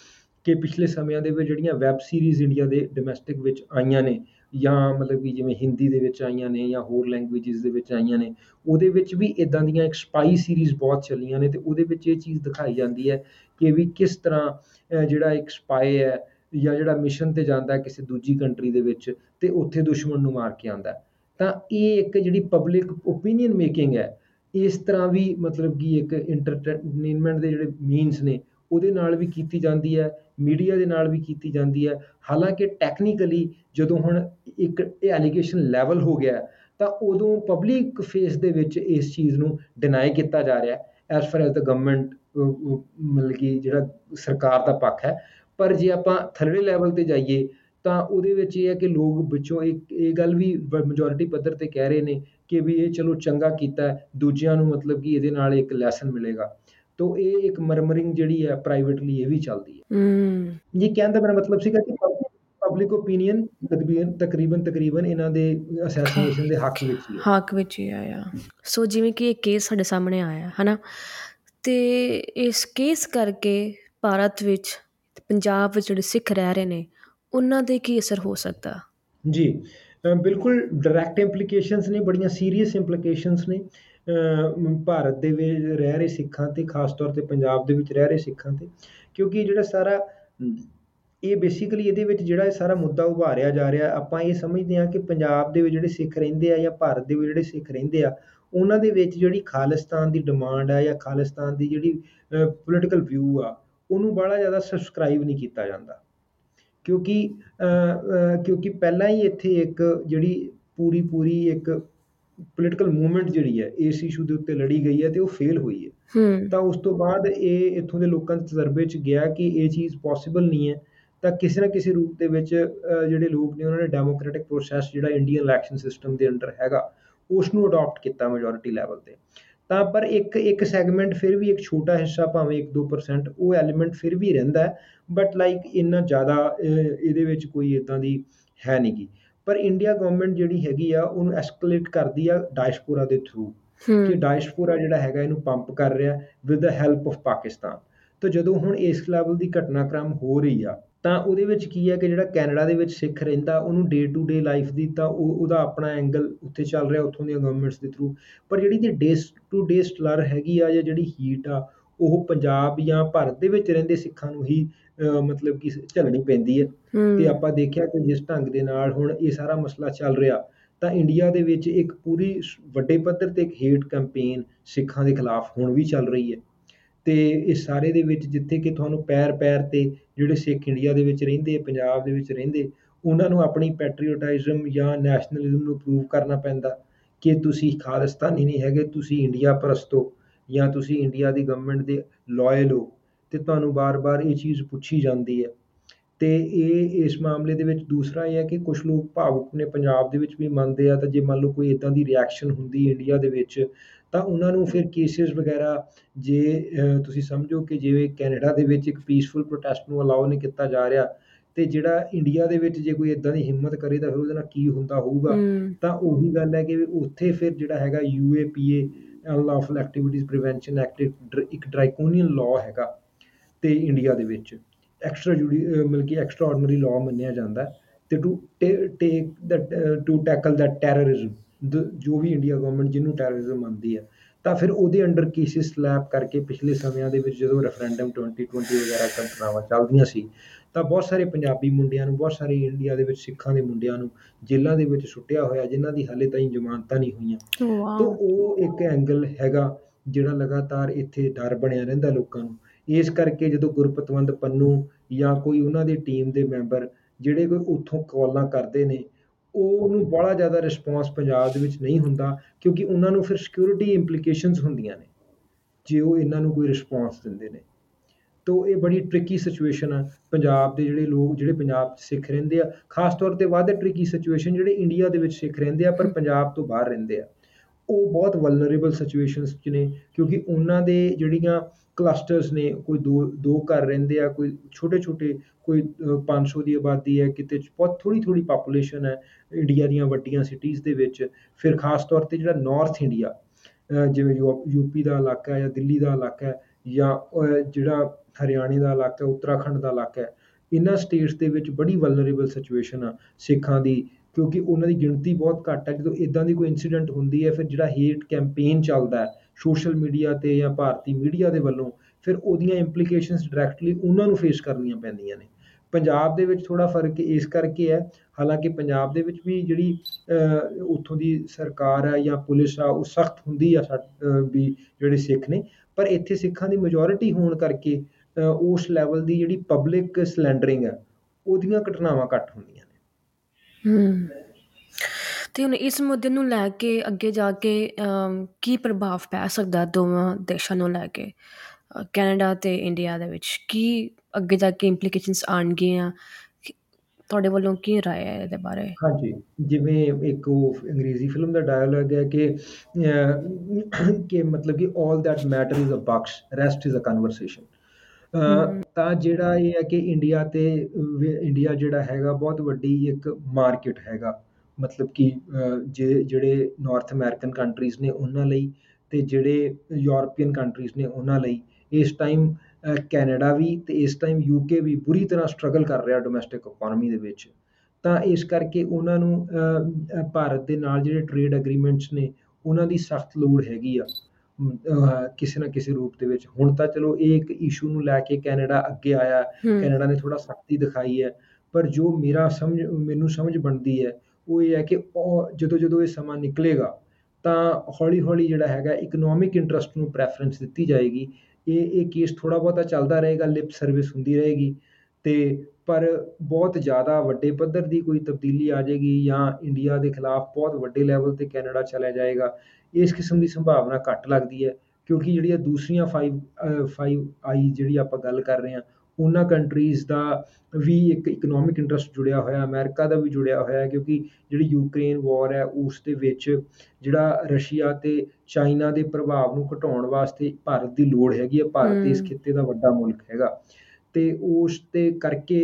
ਕਿ ਪਿਛਲੇ ਸਮਿਆਂ ਦੇ ਵਿੱਚ ਜਿਹੜੀਆਂ ਵੈੱਬ ਸੀਰੀਜ਼ ਇੰਡੀਆ ਦੇ ਡੋਮੈਸਟਿਕ ਵਿੱਚ ਆਈਆਂ ਨੇ, ਜਾਂ ਮਤਲਬ ਕਿ ਜਿਵੇਂ ਹਿੰਦੀ ਦੇ ਵਿੱਚ ਆਈਆਂ ਨੇ ਜਾਂ ਹੋਰ ਲੈਂਗੁਏਜਿਸ ਦੇ ਵਿੱਚ ਆਈਆਂ ਨੇ, ਉਹਦੇ ਵਿੱਚ ਵੀ ਇੱਦਾਂ ਦੀਆਂ ਇੱਕ ਸਪਾਈ ਸੀਰੀਜ਼ ਬਹੁਤ ਚੱਲੀਆਂ ਨੇ, ਅਤੇ ਉਹਦੇ ਵਿੱਚ ਇਹ ਚੀਜ਼ ਦਿਖਾਈ ਜਾਂਦੀ ਹੈ ਕਿ ਵੀ ਕਿਸ ਤਰ੍ਹਾਂ ਜਿਹੜਾ ਇੱਕ ਸਪਾਈ ਹੈ ਜਾਂ ਜਿਹੜਾ ਮਿਸ਼ਨ 'ਤੇ ਜਾਂਦਾ ਕਿਸੇ ਦੂਜੀ ਕੰਟਰੀ ਦੇ ਵਿੱਚ ਅਤੇ ਉੱਥੇ ਦੁਸ਼ਮਣ ਨੂੰ ਮਾਰ ਕੇ ਆਉਂਦਾ। ਤਾਂ ਇਹ ਇੱਕ ਜਿਹੜੀ ਪਬਲਿਕ ਓਪੀਨੀਅਨ ਮੇਕਿੰਗ ਹੈ, ਇਸ ਤਰ੍ਹਾਂ ਵੀ ਮਤਲਬ ਕਿ ਇੱਕ ਇੰਟਰਟੇਨਮੈਂਟ ਦੇ ਜਿਹੜੇ ਮੀਨਸ ਨੇ ਉਹਦੇ ਨਾਲ ਵੀ ਕੀਤੀ ਜਾਂਦੀ ਹੈ, ਮੀਡੀਆ ਦੇ ਨਾਲ ਵੀ ਕੀਤੀ ਜਾਂਦੀ ਹੈ। ਹਾਲਾਂਕਿ ਟੈਕਨੀਕਲੀ ਜਦੋਂ ਹੁਣ ਇੱਕ ਇਹ ਐਲੀਗੇਸ਼ਨ ਲੈਵਲ ਹੋ ਗਿਆ, ਤਾਂ ਉਦੋਂ ਪਬਲਿਕ ਫੇਸ ਦੇ ਵਿੱਚ ਇਸ ਚੀਜ਼ ਨੂੰ ਡਿਨਾਈ ਕੀਤਾ ਜਾ ਰਿਹਾ as far as the government ਮਤਲਬ ਕਿ ਜਿਹੜਾ ਸਰਕਾਰ ਦਾ ਪੱਖ ਹੈ। ਪਰ ਜੇ ਆਪਾਂ ਥਰਡੇ ਲੈਵਲ 'ਤੇ ਜਾਈਏ, ਤਾਂ ਉਹਦੇ ਵਿੱਚ ਇਹ ਹੈ ਕਿ ਲੋਕ ਵਿੱਚੋਂ ਇੱਕ ਇਹ ਗੱਲ ਵੀ ਮੈਜੋਰਿਟੀ ਪੱਧਰ 'ਤੇ ਕਹਿ ਰਹੇ ਨੇ ਕਿ ਵੀ ਇਹ ਚਲੋ ਚੰਗਾ ਕੀਤਾ, ਦੂਜਿਆਂ ਨੂੰ ਮਤਲਬ ਕਿ ਇਹਦੇ ਨਾਲ ਇੱਕ ਲੈਸਨ ਮਿਲੇਗਾ। ਤਾਂ ਇਹ ਇੱਕ ਮਰਮਰਿੰਗ ਜਿਹੜੀ ਹੈ ਪ੍ਰਾਈਵੇਟਲੀ ਇਹ ਵੀ ਚੱਲਦੀ ਹੈ। ਇਹ ਕਹਿਣ ਦਾ ਮੇਰਾ ਮਤਲਬ ਸੀਗਾ ਕਿ ਪਬਲਿਕ ਓਪੀਨੀਅਨ ਤਕਰੀਬਨ ਤਕਰੀਬਨ ਇਹਨਾਂ ਦੇ ਅਸੈਸੀਨੇਸ਼ਨ ਦੇ ਹੱਕ ਵਿੱਚ ਹੀ ਹੱਕ ਵਿੱਚ ਹੀ ਆਇਆ। ਸੋ ਜਿਵੇਂ ਕਿ ਇਹ ਕੇਸ ਸਾਡੇ ਸਾਹਮਣੇ ਆਇਆ ਹੈ ਨਾ, ਅਤੇ ਇਸ ਕੇਸ ਕਰਕੇ ਭਾਰਤ ਵਿੱਚ, ਪੰਜਾਬ ਵਿੱਚ ਜਿਹੜੇ ਸਿੱਖ ਰਹਿ ਰਹੇ ਨੇ ਉਹਨਾਂ 'ਤੇ ਕੀ ਅਸਰ ਹੋ ਸਕਦਾ? ਜੀ ਬਿਲਕੁਲ, ਡਾਇਰੈਕਟ ਇੰਪਲੀਕੇਸ਼ਨਸ ਨੇ, ਬੜੀਆਂ ਸੀਰੀਅਸ ਇੰਪਲੀਕੇਸ਼ਨਸ ਨੇ ਭਾਰਤ ਦੇ ਵਿੱਚ ਰਹਿ ਰਹੇ ਸਿੱਖਾਂ 'ਤੇ, ਖਾਸ ਤੌਰ 'ਤੇ ਪੰਜਾਬ ਦੇ ਵਿੱਚ ਰਹਿ ਰਹੇ ਸਿੱਖਾਂ 'ਤੇ, ਕਿਉਂਕਿ ਜਿਹੜਾ ਸਾਰਾ ਇਹ ਬੇਸਿਕਲੀ ਇਹਦੇ ਵਿੱਚ ਜਿਹੜਾ ਇਹ ਸਾਰਾ ਮੁੱਦਾ ਉਭਾਰਿਆ ਜਾ ਰਿਹਾ, ਆਪਾਂ ਇਹ ਸਮਝਦੇ ਹਾਂ ਕਿ ਪੰਜਾਬ ਦੇ ਵਿੱਚ ਜਿਹੜੇ ਸਿੱਖ ਰਹਿੰਦੇ ਆ ਜਾਂ ਭਾਰਤ ਦੇ ਵਿੱਚ ਜਿਹੜੇ ਸਿੱਖ ਰਹਿੰਦੇ ਆ, ਉਹਨਾਂ ਦੇ ਵਿੱਚ ਜਿਹੜੀ ਖਾਲਿਸਤਾਨ ਦੀ ਡਿਮਾਂਡ ਆ ਜਾਂ ਖਾਲਿਸਤਾਨ ਦੀ ਜਿਹੜੀ ਪੋਲੀਟੀਕਲ ਵਿਊ ਆ, ਉਹਨੂੰ ਬੜਾ ਜ਼ਿਆਦਾ ਸਬਸਕ੍ਰਾਈਬ ਨਹੀਂ ਕੀਤਾ ਜਾਂਦਾ। ਕਿਉਂਕਿ ਕਿਉਂਕਿ ਪਹਿਲਾਂ ਹੀ ਇੱਥੇ ਇੱਕ ਜਿਹੜੀ ਪੂਰੀ ਪੂਰੀ ਇੱਕ ਪੋਲੀਟੀਕਲ ਮੂਵਮੈਂਟ ਜਿਹੜੀ ਹੈ ਇਸ ਇਸ਼ੂ ਦੇ ਉੱਤੇ ਲੜੀ ਗਈ ਹੈ, ਅਤੇ ਉਹ ਫੇਲ ਹੋਈ ਹੈ। ਤਾਂ ਉਸ ਤੋਂ ਬਾਅਦ ਇਹ ਇੱਥੋਂ ਦੇ ਲੋਕਾਂ ਦੇ ਤਜਰਬੇ 'ਚ ਗਿਆ ਕਿ ਇਹ ਚੀਜ਼ ਪੋਸੀਬਲ ਨਹੀਂ ਹੈ। ਤਾਂ ਕਿਸੇ ਨਾ ਕਿਸੇ ਰੂਪ ਦੇ ਵਿੱਚ ਜਿਹੜੇ ਲੋਕ ਨੇ ਉਹਨਾਂ ਨੇ ਡੈਮੋਕ੍ਰੈਟਿਕ ਪ੍ਰੋਸੈਸ ਜਿਹੜਾ ਇੰਡੀਅਨ ਇਲੈਕਸ਼ਨ ਸਿਸਟਮ ਦੇ ਅੰਡਰ ਹੈਗਾ, ਉਸ ਨੂੰ ਅਡੋਪਟ ਕੀਤਾ ਮੈਜੋਰਿਟੀ ਲੈਵਲ 'ਤੇ। ਤਾਂ ਪਰ ਇੱਕ ਇੱਕ ਸੈਗਮੈਂਟ ਫਿਰ ਵੀ, ਇੱਕ ਛੋਟਾ ਹਿੱਸਾ, ਭਾਵੇਂ ਇੱਕ ਦੋ ਪਰਸੈਂਟ, ਉਹ ਐਲੀਮੈਂਟ ਫਿਰ ਵੀ ਰਹਿੰਦਾ, ਬਟ ਲਾਈਕ ਇੰਨਾ ਜ਼ਿਆਦਾ ਇਹਦੇ ਵਿੱਚ ਕੋਈ ਇੱਦਾਂ ਦੀ ਹੈ ਨਹੀਂ ਗੀ। ਪਰ ਇੰਡੀਆ ਗਵਰਨਮੈਂਟ ਜਿਹੜੀ ਹੈਗੀ ਆ, ਉਹਨੂੰ ਐਸਕਲੇਟ ਕਰਦੀ ਆ ਡਾਇਸਪੋਰਾ ਦੇ ਥਰੂ, ਕਿ ਡਾਇਸਪੋਰਾ ਜਿਹੜਾ ਹੈਗਾ ਇਹਨੂੰ ਪੰਪ ਕਰ ਰਿਹਾ with the help of Pakistan. ਤਾਂ ਜਦੋਂ ਹੁਣ ਇਸ ਲੈਵਲ ਦੀ ਘਟਨਾਕ੍ਰਮ ਹੋ ਰਹੀ ਆ, ਤਾਂ ਉਹਦੇ ਵਿੱਚ ਕੀ ਹੈ ਕਿ ਜਿਹੜਾ ਕੈਨੇਡਾ ਦੇ ਵਿੱਚ ਸਿੱਖ ਰਹਿੰਦਾ, ਉਹਨੂੰ ਡੇ ਟੂ ਡੇ ਲਾਈਫ ਦੀ ਤਾਂ ਉਹ ਉਹਦਾ ਆਪਣਾ ਐਂਗਲ ਉੱਥੇ ਚੱਲ ਰਿਹਾ ਉੱਥੋਂ ਦੀਆਂ ਗਵਰਨਮੈਂਟਸ ਦੇ ਥਰੂ, ਪਰ ਜਿਹੜੀ ਦੀ ਡੇ ਟੂ ਡੇ ਸਟਲਰ ਹੈਗੀ ਆ ਜਾਂ ਜਿਹੜੀ ਹੀਟ ਆ, ਉਹ ਪੰਜਾਬ ਜਾਂ ਭਾਰਤ ਦੇ ਵਿੱਚ ਰਹਿੰਦੇ ਸਿੱਖਾਂ ਨੂੰ ਹੀ ਮਤਲਬ ਕਿ ਝੱਲਣੀ ਪੈਂਦੀ ਹੈ। ਤੇ ਆਪਾਂ ਦੇਖਿਆ ਕਿ ਜਿਸ ਢੰਗ ਦੇ ਨਾਲ ਹੁਣ ਇਹ ਸਾਰਾ ਮਸਲਾ ਚੱਲ ਰਿਹਾ ਤਾਂ ਇੰਡੀਆ ਦੇ ਵਿੱਚ ਇੱਕ ਪੂਰੀ ਵੱਡੇ ਪੱਧਰ ਤੇ ਇੱਕ ਹੇਟ ਕੈਂਪੇਨ ਸਿੱਖਾਂ ਦੇ ਖਿਲਾਫ ਹੁਣ ਵੀ ਚੱਲ ਰਹੀ ਹੈ। ਤੇ ਇਹ ਸਾਰੇ ਦੇ ਵਿੱਚ ਜਿੱਥੇ ਕਿ ਤੁਹਾਨੂੰ ਪੈਰ ਪੈਰ ਤੇ ਜਿਹੜੇ ਸਿੱਖ ਇੰਡੀਆ ਦੇ ਵਿੱਚ ਰਹਿੰਦੇ, ਪੰਜਾਬ ਦੇ ਵਿੱਚ ਰਹਿੰਦੇ, ਉਹਨਾਂ ਨੂੰ ਆਪਣੀ ਪੈਟਰੀਓਟਾਈਜ਼ਮ ਜਾਂ ਨੈਸ਼ਨਲਿਜ਼ਮ ਨੂੰ ਪ੍ਰੂਵ ਕਰਨਾ ਪੈਂਦਾ ਕਿ ਤੁਸੀਂ ਖਾਲਿਸਤਾਨੀ ਨਹੀਂ ਹੈਗੇ, ਤੁਸੀਂ ਇੰਡੀਆ ਪ੍ਰਸਤ ਹੋ ਜਾਂ ਤੁਸੀਂ ਇੰਡੀਆ ਦੀ ਗਵਰਨਮੈਂਟ ਦੇ ਲਾਇਲ ਹੋ। ਤੇ ਤੁਹਾਨੂੰ ਵਾਰ-ਵਾਰ ਇਹ ਚੀਜ਼ ਪੁੱਛੀ ਜਾਂਦੀ ਹੈ। ਤੇ ਇਹ ਇਸ ਮਾਮਲੇ ਦੇ ਵਿੱਚ ਦੂਸਰਾ ਇਹ ਹੈ ਕਿ ਕੁਛ ਲੋਕ ਭਾਵੁਕ ਨੇ, ਪੰਜਾਬ ਦੇ ਵਿੱਚ ਵੀ ਮੰਨਦੇ ਆ, ਤਾਂ ਜੇ ਮੰਨ ਲਓ ਕੋਈ ਇੱਦਾਂ ਦੀ ਰਿਐਕਸ਼ਨ ਹੁੰਦੀ ਇੰਡੀਆ ਦੇ ਵਿੱਚ ਤਾਂ ਉਹਨਾਂ ਨੂੰ ਫਿਰ ਕੇਸਿਸ ਵਗੈਰਾ, ਜੇ ਤੁਸੀਂ ਸਮਝੋ ਕਿ ਜਿਵੇਂ ਕੈਨੇਡਾ ਦੇ ਵਿੱਚ ਇੱਕ ਪੀਸਫੁਲ ਪ੍ਰੋਟੈਸਟ ਨੂੰ ਅਲਾਓ ਨਹੀਂ ਕੀਤਾ ਜਾ ਰਿਹਾ ਤੇ ਜਿਹੜਾ ਇੰਡੀਆ ਦੇ ਵਿੱਚ ਜੇ ਕੋਈ ਇੱਦਾਂ ਦੀ ਹਿੰਮਤ ਕਰੇ ਤਾਂ ਫਿਰ ਉਹਦੇ ਨਾਲ ਕੀ ਹੁੰਦਾ ਹੋਊਗਾ। ਤਾਂ ਉਹੀ ਗੱਲ ਹੈ ਕਿ ਉੱਥੇ ਫਿਰ ਜਿਹੜਾ ਹੈਗਾ U A P A unlawful activities prevention act ਇੱਕ ਡਰਾਈਕੋਨੀਅਨ ਲਾਅ ਹੈਗਾ ਤੇ ਇੰਡੀਆ ਦੇ ਵਿੱਚ ਐਕਸਟਰਾ ਜੁਡੀ ਮਤਲਬ ਕਿ ਐਕਸਟਰਾ ਆਰਡਨਰੀ ਲਾਅ ਮੰਨਿਆ ਜਾਂਦਾ ਤੇ to take to tackle the terrorism, ਜੋ ਵੀ ਇੰਡੀਆ ਗਵਰਨਮੈਂਟ ਜਿਹਨੂੰ ਟੈਰਰਿਜ਼ਮ ਮੰਨਦੀ ਹੈ ਤਾਂ ਫਿਰ ਉਹਦੇ ਅੰਡਰ ਕੇਸਿਸ ਸਲੈਪ ਕਰਕੇ ਪਿਛਲੇ ਸਮਿਆਂ ਦੇ ਵਿੱਚ ਜਦੋਂ ਰੈਫਰੈਂਡਮ ਟਵੈਂਟੀ ਟਵੈਂਟੀ ਵਗੈਰਾ ਘਟਨਾਵਾਂ ਚੱਲਦੀਆਂ ਸੀ ਤਾਂ ਬਹੁਤ ਸਾਰੇ ਪੰਜਾਬੀ ਮੁੰਡਿਆਂ ਨੂੰ, ਬਹੁਤ ਸਾਰੇ ਇੰਡੀਆ ਦੇ ਵਿੱਚ ਸਿੱਖਾਂ ਦੇ ਮੁੰਡਿਆਂ ਨੂੰ ਜੇਲ੍ਹਾਂ ਦੇ ਵਿੱਚ ਸੁੱਟਿਆ ਹੋਇਆ ਜਿਨ੍ਹਾਂ ਦੀ ਹਾਲੇ ਤਾਈਂ ਜ਼ਮਾਨਤਾਂ ਨਹੀਂ ਹੋਈਆਂ। ਤਾਂ ਉਹ ਇੱਕ ਐਂਗਲ ਹੈਗਾ ਜਿਹੜਾ ਲਗਾਤਾਰ ਇੱਥੇ ਡਰ ਬਣਿਆ ਰਹਿੰਦਾ ਲੋਕਾਂ ਨੂੰ। ਇਸ ਕਰਕੇ ਜਦੋਂ ਗੁਰਪਤਵੰਦ ਪੰਨੂ ਜਾਂ ਕੋਈ ਉਹਨਾਂ ਦੀ ਟੀਮ ਦੇ ਮੈਂਬਰ ਜਿਹੜੇ ਕੋਈ ਉੱਥੋਂ ਕਾਲਾਂ ਕਰਦੇ ਨੇ ਉਹ ਉਹਨੂੰ ਬੜਾ ਜ਼ਿਆਦਾ ਰਿਸਪਾਂਸ ਪੰਜਾਬ ਦੇ ਵਿੱਚ ਨਹੀਂ ਹੁੰਦਾ ਕਿਉਂਕਿ ਉਹਨਾਂ ਨੂੰ ਫਿਰ ਸਿਕਿਉਰਿਟੀ ਇੰਪਲੀਕੇਸ਼ਨਸ ਹੁੰਦੀਆਂ ਨੇ ਜੇ ਉਹ ਇਹਨਾਂ ਨੂੰ ਕੋਈ ਰਿਸਪਾਂਸ ਦਿੰਦੇ ਨੇ। ਤੋ ਇਹ ਬੜੀ ਟ੍ਰਿਕੀ ਸਿਚੁਏਸ਼ਨ ਆ ਪੰਜਾਬ ਦੇ ਜਿਹੜੇ ਲੋਕ, ਜਿਹੜੇ ਪੰਜਾਬ 'ਚ ਸਿੱਖ ਰਹਿੰਦੇ ਆ, ਖਾਸ ਤੌਰ 'ਤੇ ਵੱਧ ਟ੍ਰਿਕੀ ਸਿਚੁਏਸ਼ਨ ਜਿਹੜੇ ਇੰਡੀਆ ਦੇ ਵਿੱਚ ਸਿੱਖ ਰਹਿੰਦੇ ਆ ਪਰ ਪੰਜਾਬ ਤੋਂ ਬਾਹਰ ਰਹਿੰਦੇ ਆ। ਉਹ ਬਹੁਤ ਵਲਨਰੇਬਲ ਸਿਚੁਏਸ਼ਨਸ 'ਚ ਨੇ ਕਿਉਂਕਿ ਉਹਨਾਂ ਦੇ ਜਿਹੜੀਆਂ ਕਲਸਟਰਸ ਨੇ, ਕੋਈ ਦੋ ਦੋ ਘਰ ਰਹਿੰਦੇ ਆ, ਕੋਈ ਛੋਟੇ ਛੋਟੇ, ਕੋਈ ਪੰਜ ਸੌ ਦੀ ਆਬਾਦੀ ਹੈ, ਕਿਤੇ ਬਹੁਤ ਥੋੜ੍ਹੀ ਥੋੜ੍ਹੀ ਪਾਪੂਲੇਸ਼ਨ ਹੈ ਇੰਡੀਆ ਦੀਆਂ ਵੱਡੀਆਂ ਸਿਟੀਜ਼ ਦੇ ਵਿੱਚ। ਫਿਰ ਖਾਸ ਤੌਰ 'ਤੇ ਜਿਹੜਾ ਨੌਰਥ ਇੰਡੀਆ ਜਿਵੇਂ ਯੂ ਯੂਪੀ ਦਾ ਇਲਾਕਾ ਜਾਂ ਦਿੱਲੀ ਦਾ ਇਲਾਕਾ ਜਾਂ ਜਿਹੜਾ ਹਰਿਆਣੇ ਦਾ ਇਲਾਕਾ, ਉੱਤਰਾਖੰਡ ਦਾ ਇਲਾਕਾ, ਇਹਨਾਂ ਸਟੇਟਸ ਦੇ ਵਿੱਚ ਬੜੀ ਵਲਨਰੇਬਲ ਸਿਚੁਏਸ਼ਨ ਆ ਸਿੱਖਾਂ ਦੀ ਕਿਉਂਕਿ ਉਹਨਾਂ ਦੀ ਗਿਣਤੀ ਬਹੁਤ ਘੱਟ ਹੈ। ਜਦੋਂ ਇੱਦਾਂ ਦੀ ਕੋਈ ਇੰਸੀਡੈਂਟ ਹੁੰਦੀ ਹੈ ਫਿਰ ਜਿਹੜਾ ਹੇਟ ਕੈਂਪੇਨ ਚੱਲਦਾ ਹੈ ਸੋਸ਼ਲ ਮੀਡੀਆ 'ਤੇ ਜਾਂ ਭਾਰਤੀ ਮੀਡੀਆ ਦੇ ਵੱਲੋਂ ਫਿਰ ਉਹਦੀਆਂ ਇੰਪਲੀਕੇਸ਼ਨਸ ਡਾਇਰੈਕਟਲੀ ਉਹਨਾਂ ਨੂੰ ਫੇਸ ਕਰਨੀਆਂ ਪੈਂਦੀਆਂ ਨੇ। ਪੰਜਾਬ ਦੇ ਵਿੱਚ ਥੋੜ੍ਹਾ ਫਰਕ ਇਸ ਕਰਕੇ ਹੈ, ਹਾਲਾਂਕਿ ਪੰਜਾਬ ਦੇ ਵਿੱਚ ਵੀ ਜਿਹੜੀ ਉੱਥੋਂ ਦੀ ਸਰਕਾਰ ਹੈ ਜਾਂ ਪੁਲਿਸ ਆ ਉਹ ਸਖਤ ਹੁੰਦੀ ਆ ਵੀ ਜਿਹੜੇ ਸਿੱਖ ਨੇ, ਪਰ ਇੱਥੇ ਸਿੱਖਾਂ ਦੀ ਮੈਜੋਰਿਟੀ ਹੋਣ ਕਰਕੇ ਉਸ ਲੈਵਲ ਦੀ ਜਿਹੜੀ ਪਬਲਿਕ ਸਲੈਂਡਰਿੰਗ ਹੈ ਉਹਦੀਆਂ ਘਟਨਾਵਾਂ ਘੱਟ ਹੁੰਦੀਆਂ ਨੇ। ਅਤੇ ਹੁਣ ਇਸ ਮੁੱਦੇ ਨੂੰ ਲੈ ਕੇ ਅੱਗੇ ਜਾ ਕੇ ਕੀ ਪ੍ਰਭਾਵ ਪੈ ਸਕਦਾ ਦੋਵਾਂ ਦੇਸ਼ਾਂ ਨੂੰ ਲੈ ਕੇ, ਕੈਨੇਡਾ ਅਤੇ ਇੰਡੀਆ ਦੇ ਵਿੱਚ ਕੀ ਅੱਗੇ ਜਾ ਕੇ ਇੰਪਲੀਕੇਸ਼ਨਸ ਆਉਣਗੀਆਂ, ਤੁਹਾਡੇ ਵੱਲੋਂ ਕੀ ਰਾਏ ਹੈ ਇਹਦੇ ਬਾਰੇ? ਹਾਂਜੀ, ਜਿਵੇਂ ਇੱਕ ਉਹ ਅੰਗਰੇਜ਼ੀ ਫਿਲਮ ਦਾ ਡਾਇਲੋਗ ਹੈ ਕਿ ਕਿ ਮਤਲਬ ਕਿ all that matter is a bucks, rest is a conversation. ਤਾਂ ਜਿਹੜਾ ਇਹ ਹੈ ਕਿ ਇੰਡੀਆ ਤੇ ਇੰਡੀਆ ਜਿਹੜਾ ਹੈਗਾ ਬਹੁਤ ਵੱਡੀ ਇੱਕ ਮਾਰਕੀਟ ਹੈਗਾ, ਮਤਲਬ ਕਿ ਜੇ ਜਿਹੜੇ ਨਾਰਥ ਅਮੈਰੀਕਨ ਕੰਟਰੀਜ਼ ਨੇ ਉਹਨਾਂ ਲਈ ਅਤੇ ਜਿਹੜੇ ਯੂਰਪੀਅਨ ਕੰਟਰੀਜ਼ ਨੇ ਉਹਨਾਂ ਲਈ। ਇਸ ਟਾਈਮ ਕੈਨੇਡਾ ਵੀ ਅਤੇ ਇਸ ਟਾਈਮ ਯੂਕੇ ਵੀ ਬੁਰੀ ਤਰ੍ਹਾਂ ਸਟਰਗਲ ਕਰ ਰਿਹਾ ਡੋਮੈਸਟਿਕ ਇਕੋਨਮੀ ਦੇ ਵਿੱਚ। ਤਾਂ ਇਸ ਕਰਕੇ ਉਹਨਾਂ ਨੂੰ ਭਾਰਤ ਦੇ ਨਾਲ ਜਿਹੜੇ ਟਰੇਡ ਐਗਰੀਮੈਂਟਸ ਨੇ ਉਹਨਾਂ ਦੀ ਸਖਤ ਲੋੜ ਹੈਗੀ ਆ ਕਿਸੇ ਨਾ ਕਿਸੇ ਰੂਪ ਦੇ ਵਿੱਚ। ਹੁਣ ਤਾਂ ਚਲੋ ਇਹ ਇੱਕ ਇਸ਼ੂ ਨੂੰ ਲੈ ਕੇ ਕੈਨੇਡਾ ਅੱਗੇ ਆਇਆ, ਕੈਨੇਡਾ ਨੇ ਥੋੜ੍ਹਾ ਸਖਤੀ ਦਿਖਾਈ ਹੈ, ਪਰ ਜੋ ਮੇਰਾ ਸਮਝ ਮੈਨੂੰ ਸਮਝ ਬਣਦੀ ਹੈ ਉਹ ਇਹ ਹੈ ਕਿ ਉਹ ਜਦੋਂ ਜਦੋਂ ਇਹ ਸਮਾਂ ਨਿਕਲੇਗਾ ਤਾਂ ਹੌਲੀ ਹੌਲੀ ਜਿਹੜਾ ਹੈਗਾ ਇਕਨੋਮਿਕ ਇੰਟਰਸਟ ਨੂੰ ਪ੍ਰੈਫਰੈਂਸ ਦਿੱਤੀ ਜਾਏਗੀ। ਇਹ ਇਹ ਕੇਸ ਥੋੜ੍ਹਾ ਬਹੁਤਾ ਚੱਲਦਾ ਰਹੇਗਾ, ਲਿਪ ਸਰਵਿਸ ਹੁੰਦੀ ਰਹੇਗੀ, ਅਤੇ ਪਰ ਬਹੁਤ ਜ਼ਿਆਦਾ ਵੱਡੇ ਪੱਧਰ ਦੀ ਕੋਈ ਤਬਦੀਲੀ ਆ ਜਾਏਗੀ ਜਾਂ ਇੰਡੀਆ ਦੇ ਖਿਲਾਫ ਬਹੁਤ ਵੱਡੇ ਲੈਵਲ 'ਤੇ ਕੈਨੇਡਾ ਚਲਾ ਜਾਏਗਾ, ਇਸ ਕਿਸਮ ਦੀ ਸੰਭਾਵਨਾ ਘੱਟ ਲੱਗਦੀ ਹੈ। ਕਿਉਂਕਿ ਜਿਹੜੀਆਂ ਦੂਸਰੀਆਂ ਫਾਈਵ ਫਾਈਵ ਆਈ ਜਿਹੜੀ ਆਪਾਂ ਗੱਲ ਕਰ ਰਹੇ ਹਾਂ ਉਹਨਾਂ ਕੰਟਰੀਜ਼ ਦਾ ਵੀ ਇੱਕ ਇਕਨੋਮਿਕ ਇੰਟਰਸਟ ਜੁੜਿਆ ਹੋਇਆ, ਅਮਰੀਕਾ ਦਾ ਵੀ ਜੁੜਿਆ ਹੋਇਆ, ਕਿਉਂਕਿ ਜਿਹੜੀ ਯੂਕਰੇਨ ਵਾਰ ਹੈ ਉਸ ਦੇ ਵਿੱਚ ਜਿਹੜਾ ਰਸ਼ੀਆ ਅਤੇ ਚਾਈਨਾ ਦੇ ਪ੍ਰਭਾਵ ਨੂੰ ਘਟਾਉਣ ਵਾਸਤੇ ਭਾਰਤ ਦੀ ਲੋੜ ਹੈਗੀ ਹੈ। ਭਾਰਤ ਇਸ ਖਿੱਤੇ ਦਾ ਵੱਡਾ ਮੁਲਕ ਹੈਗਾ ਅਤੇ ਉਸ ਦੇ ਕਰਕੇ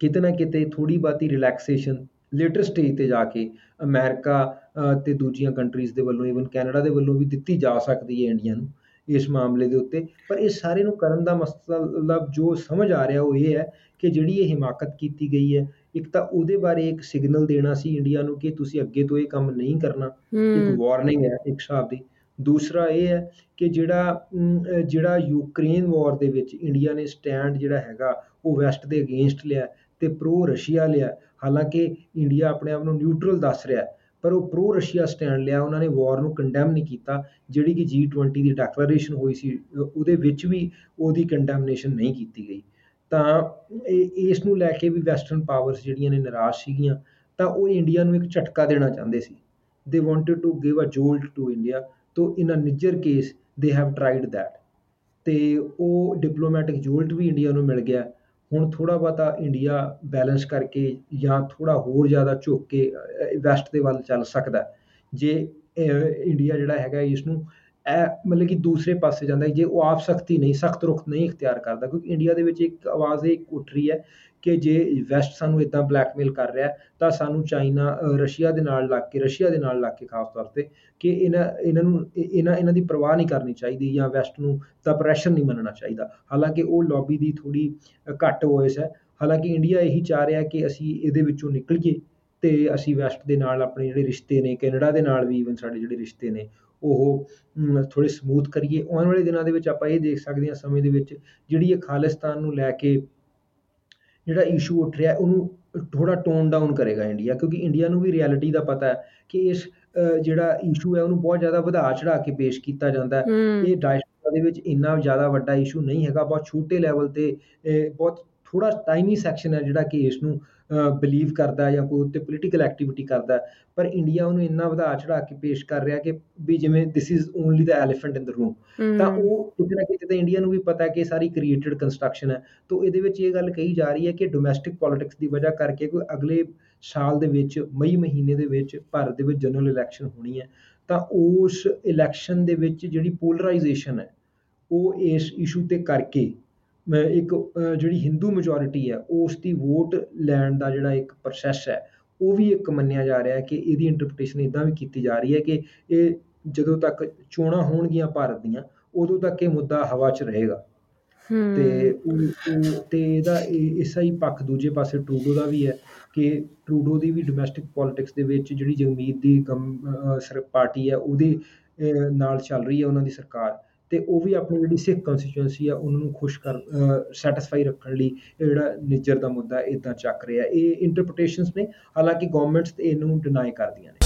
ਕਿਤੇ ਨਾ ਕਿਤੇ ਥੋੜ੍ਹੀ ਬਹੁਤੀ ਰਿਲੈਕਸੇਸ਼ਨ ਲੇਟਰ ਸਟੇਜ 'ਤੇ ਜਾ ਕੇ ਅਮਰੀਕਾ ਅਤੇ ਦੂਜੀਆਂ ਕੰਟਰੀਜ਼ ਦੇ ਵੱਲੋਂ, ਈਵਨ ਕੈਨੇਡਾ ਦੇ ਵੱਲੋਂ ਵੀ ਦਿੱਤੀ ਜਾ ਸਕਦੀ ਹੈ ਇੰਡੀਆ ਨੂੰ ਇਸ ਮਾਮਲੇ ਦੇ ਉੱਤੇ। ਪਰ ਇਹ ਸਾਰੇ ਨੂੰ ਕਰਨ ਦਾ ਮਤਲਬ ਜੋ ਸਮਝ ਆ ਰਿਹਾ ਉਹ ਇਹ ਹੈ ਕਿ ਜਿਹੜੀ ਇਹ ਹਿਮਾਕਤ ਕੀਤੀ ਗਈ ਹੈ, ਇੱਕ ਤਾਂ ਉਹਦੇ ਬਾਰੇ ਇੱਕ ਸਿਗਨਲ ਦੇਣਾ ਸੀ ਇੰਡੀਆ ਨੂੰ ਕਿ ਤੁਸੀਂ ਅੱਗੇ ਤੋਂ ਇਹ ਕੰਮ ਨਹੀਂ ਕਰਨਾ, ਇੱਕ ਵਾਰਨਿੰਗ ਹੈ ਇੱਕ ਹਿਸਾਬ ਦੀ। दूसरा ये है कि जिहड़ा जिहड़ा यूक्रेन वॉर दे विच इंडिया ने स्टैंड जिहड़ा हैगा वो वैस्ट दे अगेंस्ट लिया ते प्रो रशिया लिया। हालांकि इंडिया अपने आप नूं न्यूट्रल दस रहा है पर वो प्रो रशिया स्टैंड लिया, उन्होंने वॉर नूं कंडैम नहीं किया। जिहड़ी कि जी ट्वेंटी की डैक्लेरेशन हुई सी उहदे विच भी उहदी कंडैमनेशन नहीं की गई। तो इस नूं लैके भी वैसटर्न पावर्स जिहड़ियां ने निराश सीगियां तां वो इंडिया नूं एक झटका देना चाहते सी। They wanted to give a jolt to India, तो in a Nijjar case they have tried that. तो वो डिप्लोमैटिक जोल्ट भी इंडिया नूं मिल गया। हुण थोड़ा बहुता इंडिया बैलेंस करके या थोड़ा होर ज़्यादा झुक के वैस्ट दे वल चल सकदा जे इंडिया जिहड़ा हैगा इसनूं मतलब कि दूसरे पासे जाता है जे वो आप सख्ती नहीं सख्त रुख नहीं इख्तियार करता। क्योंकि इंडिया दे विच एक आवाज़ एक उठ रही है कि जे वैस्ट सानूं इदां ब्लैकमेल कर रहा है तो सानूं चाइना रशिया दे नाल लग के रशिया दे नाल लग के खास तौर पर कि इन्हां इन्हां नूं इन्हां इन्हां दी परवाह नहीं करनी चाहिए या वैस्ट नूं दा प्रैशर नहीं मनना चाहिए। हालांकि वो लॉबी दी थोड़ी घट वॉइस है। हालांकि इंडिया यही चाह रहा कि असीं इहदे विचों निकलीए ते असीं वैस्ट दे नाल अपने जिहड़े रिश्ते ने कैनेडा दे नाल भी ईवन साडे जिहड़े रिश्ते ने ਉਹ ਥੋੜ੍ਹੇ ਸਮੂਥ ਕਰੀਏ। ਆਉਣ ਵਾਲੇ ਦਿਨਾਂ ਦੇ ਵਿੱਚ ਆਪਾਂ ਇਹ ਦੇਖ ਸਕਦੇ ਹਾਂ ਸਮੇਂ ਦੇ ਵਿੱਚ ਜਿਹੜੀ ਇਹ ਖਾਲਿਸਤਾਨ ਨੂੰ ਲੈ ਕੇ ਜਿਹੜਾ ਇਸ਼ੂ ਉੱਠ ਰਿਹਾ ਉਹਨੂੰ ਥੋੜ੍ਹਾ ਟੋਨ ਡਾਊਨ ਕਰੇਗਾ ਇੰਡੀਆ, ਕਿਉਂਕਿ ਇੰਡੀਆ ਨੂੰ ਵੀ ਰਿਐਲਿਟੀ ਦਾ ਪਤਾ ਹੈ ਕਿ ਇਸ ਜਿਹੜਾ ਇਸ਼ੂ ਹੈ ਉਹਨੂੰ ਬਹੁਤ ਜ਼ਿਆਦਾ ਵਧਾ ਚੜ੍ਹਾ ਕੇ ਪੇਸ਼ ਕੀਤਾ ਜਾਂਦਾ। ਇਹ ਡਾਇਸਪੋਰਾ ਦੇ ਵਿੱਚ ਇੰਨਾ ਜ਼ਿਆਦਾ ਵੱਡਾ ਇਸ਼ੂ ਨਹੀਂ ਹੈਗਾ, ਬਹੁਤ ਛੋਟੇ ਲੈਵਲ 'ਤੇ ਬਹੁਤ ਥੋੜ੍ਹਾ ਟਾਈਨੀ ਸੈਕਸ਼ਨ ਹੈ ਜਿਹੜਾ ਕਿ ਇਸ ਨੂੰ ਬਿਲੀਵ ਕਰਦਾ ਜਾਂ ਕੋਈ ਉੱਤੇ ਪੋਲੀਟੀਕਲ ਐਕਟੀਵਿਟੀ ਕਰਦਾ। ਪਰ ਇੰਡੀਆ ਉਹਨੂੰ ਇੰਨਾ ਵਧਾ ਚੜ੍ਹਾ ਕੇ ਪੇਸ਼ ਕਰ ਰਿਹਾ ਕਿ ਵੀ ਜਿਵੇਂ this is only the elephant in the room. ਤਾਂ ਉਹ ਕਿਤੇ ਨਾ ਕਿਤੇ ਤਾਂ ਇੰਡੀਆ ਨੂੰ ਵੀ ਪਤਾ ਕਿ ਸਾਰੀ ਕ੍ਰੀਏਟਿਡ ਕੰਸਟਰਕਸ਼ਨ ਹੈ। ਤਾਂ ਇਹਦੇ ਵਿੱਚ ਇਹ ਗੱਲ ਕਹੀ ਜਾ ਰਹੀ ਹੈ ਕਿ ਡੋਮੈਸਟਿਕ ਪੋਲੀਟਿਕਸ ਦੀ ਵਜ੍ਹਾ ਕਰਕੇ ਕੋਈ ਅਗਲੇ ਸਾਲ ਦੇ ਵਿੱਚ ਮਈ ਮਹੀਨੇ ਦੇ ਵਿੱਚ ਭਾਰਤ ਦੇ ਵਿੱਚ ਜਨਰਲ ਇਲੈਕਸ਼ਨ ਹੋਣੀ ਹੈ। ਤਾਂ ਉਸ ਇਲੈਕਸ਼ਨ ਦੇ ਵਿੱਚ ਜਿਹੜੀ ਪੋਲਰਾਈਜੇਸ਼ਨ ਹੈ ਉਹ ਇਸ ਇਸ਼ੂ 'ਤੇ ਕਰਕੇ ਇੱਕ ਜਿਹੜੀ ਹਿੰਦੂ ਮੈਜੋਰਿਟੀ ਹੈ ਉਸ ਦੀ ਵੋਟ ਲੈਣ ਦਾ ਜਿਹੜਾ ਇੱਕ ਪ੍ਰੋਸੈਸ ਹੈ ਉਹ ਵੀ ਇੱਕ ਮੰਨਿਆ ਜਾ ਰਿਹਾ ਕਿ ਇਹਦੀ ਇੰਟਰਪ੍ਰੀਟੇਸ਼ਨ ਇੱਦਾਂ ਵੀ ਕੀਤੀ ਜਾ ਰਹੀ ਹੈ ਕਿ ਇਹ ਜਦੋਂ ਤੱਕ ਚੋਣਾਂ ਹੋਣਗੀਆਂ ਭਾਰਤ ਦੀਆਂ ਉਦੋਂ ਤੱਕ ਇਹ ਮੁੱਦਾ ਹਵਾ 'ਚ ਰਹੇਗਾ। ਤੇ ਤੇ ਇਹਦਾ ਇਸਾ ਹੀ ਪੱਖ ਦੂਜੇ ਪਾਸੇ ਟਰੂਡੋ ਦਾ ਵੀ ਹੈ ਕਿ ਟਰੂਡੋ ਦੀ ਵੀ ਡੋਮੈਸਟਿਕ ਪੋਲੀਟਿਕਸ ਦੇ ਵਿੱਚ ਜਿਹੜੀ ਜਗਮੀਤ ਦੀ ਕਮ ਪਾਰਟੀ ਹੈ ਉਹਦੇ ਨਾਲ ਚੱਲ ਰਹੀ ਹੈ ਉਹਨਾਂ ਦੀ ਸਰਕਾਰ, ਅਤੇ ਉਹ ਵੀ ਆਪਣੀ ਜਿਹੜੀ ਸਿੱਖ ਕੰਸਟੀਚੁਐਂਸੀ ਆ ਉਹਨਾਂ ਨੂੰ ਖੁਸ਼ ਕਰ ਸੈਟਿਸਫਾਈ ਰੱਖਣ ਲਈ ਇਹ ਜਿਹੜਾ ਨਿੱਜਰ ਦਾ ਮੁੱਦਾ ਇੱਦਾਂ ਚੱਕ ਰਿਹਾ। ਇਹ ਇੰਟਰਪ੍ਰੀਟੇਸ਼ਨਸ ਨੇ, ਹਾਲਾਂਕਿ ਗੌਰਮੈਂਟਸ ਇਹਨੂੰ ਡਿਨਾਈ ਕਰਦੀਆਂ ਨੇ।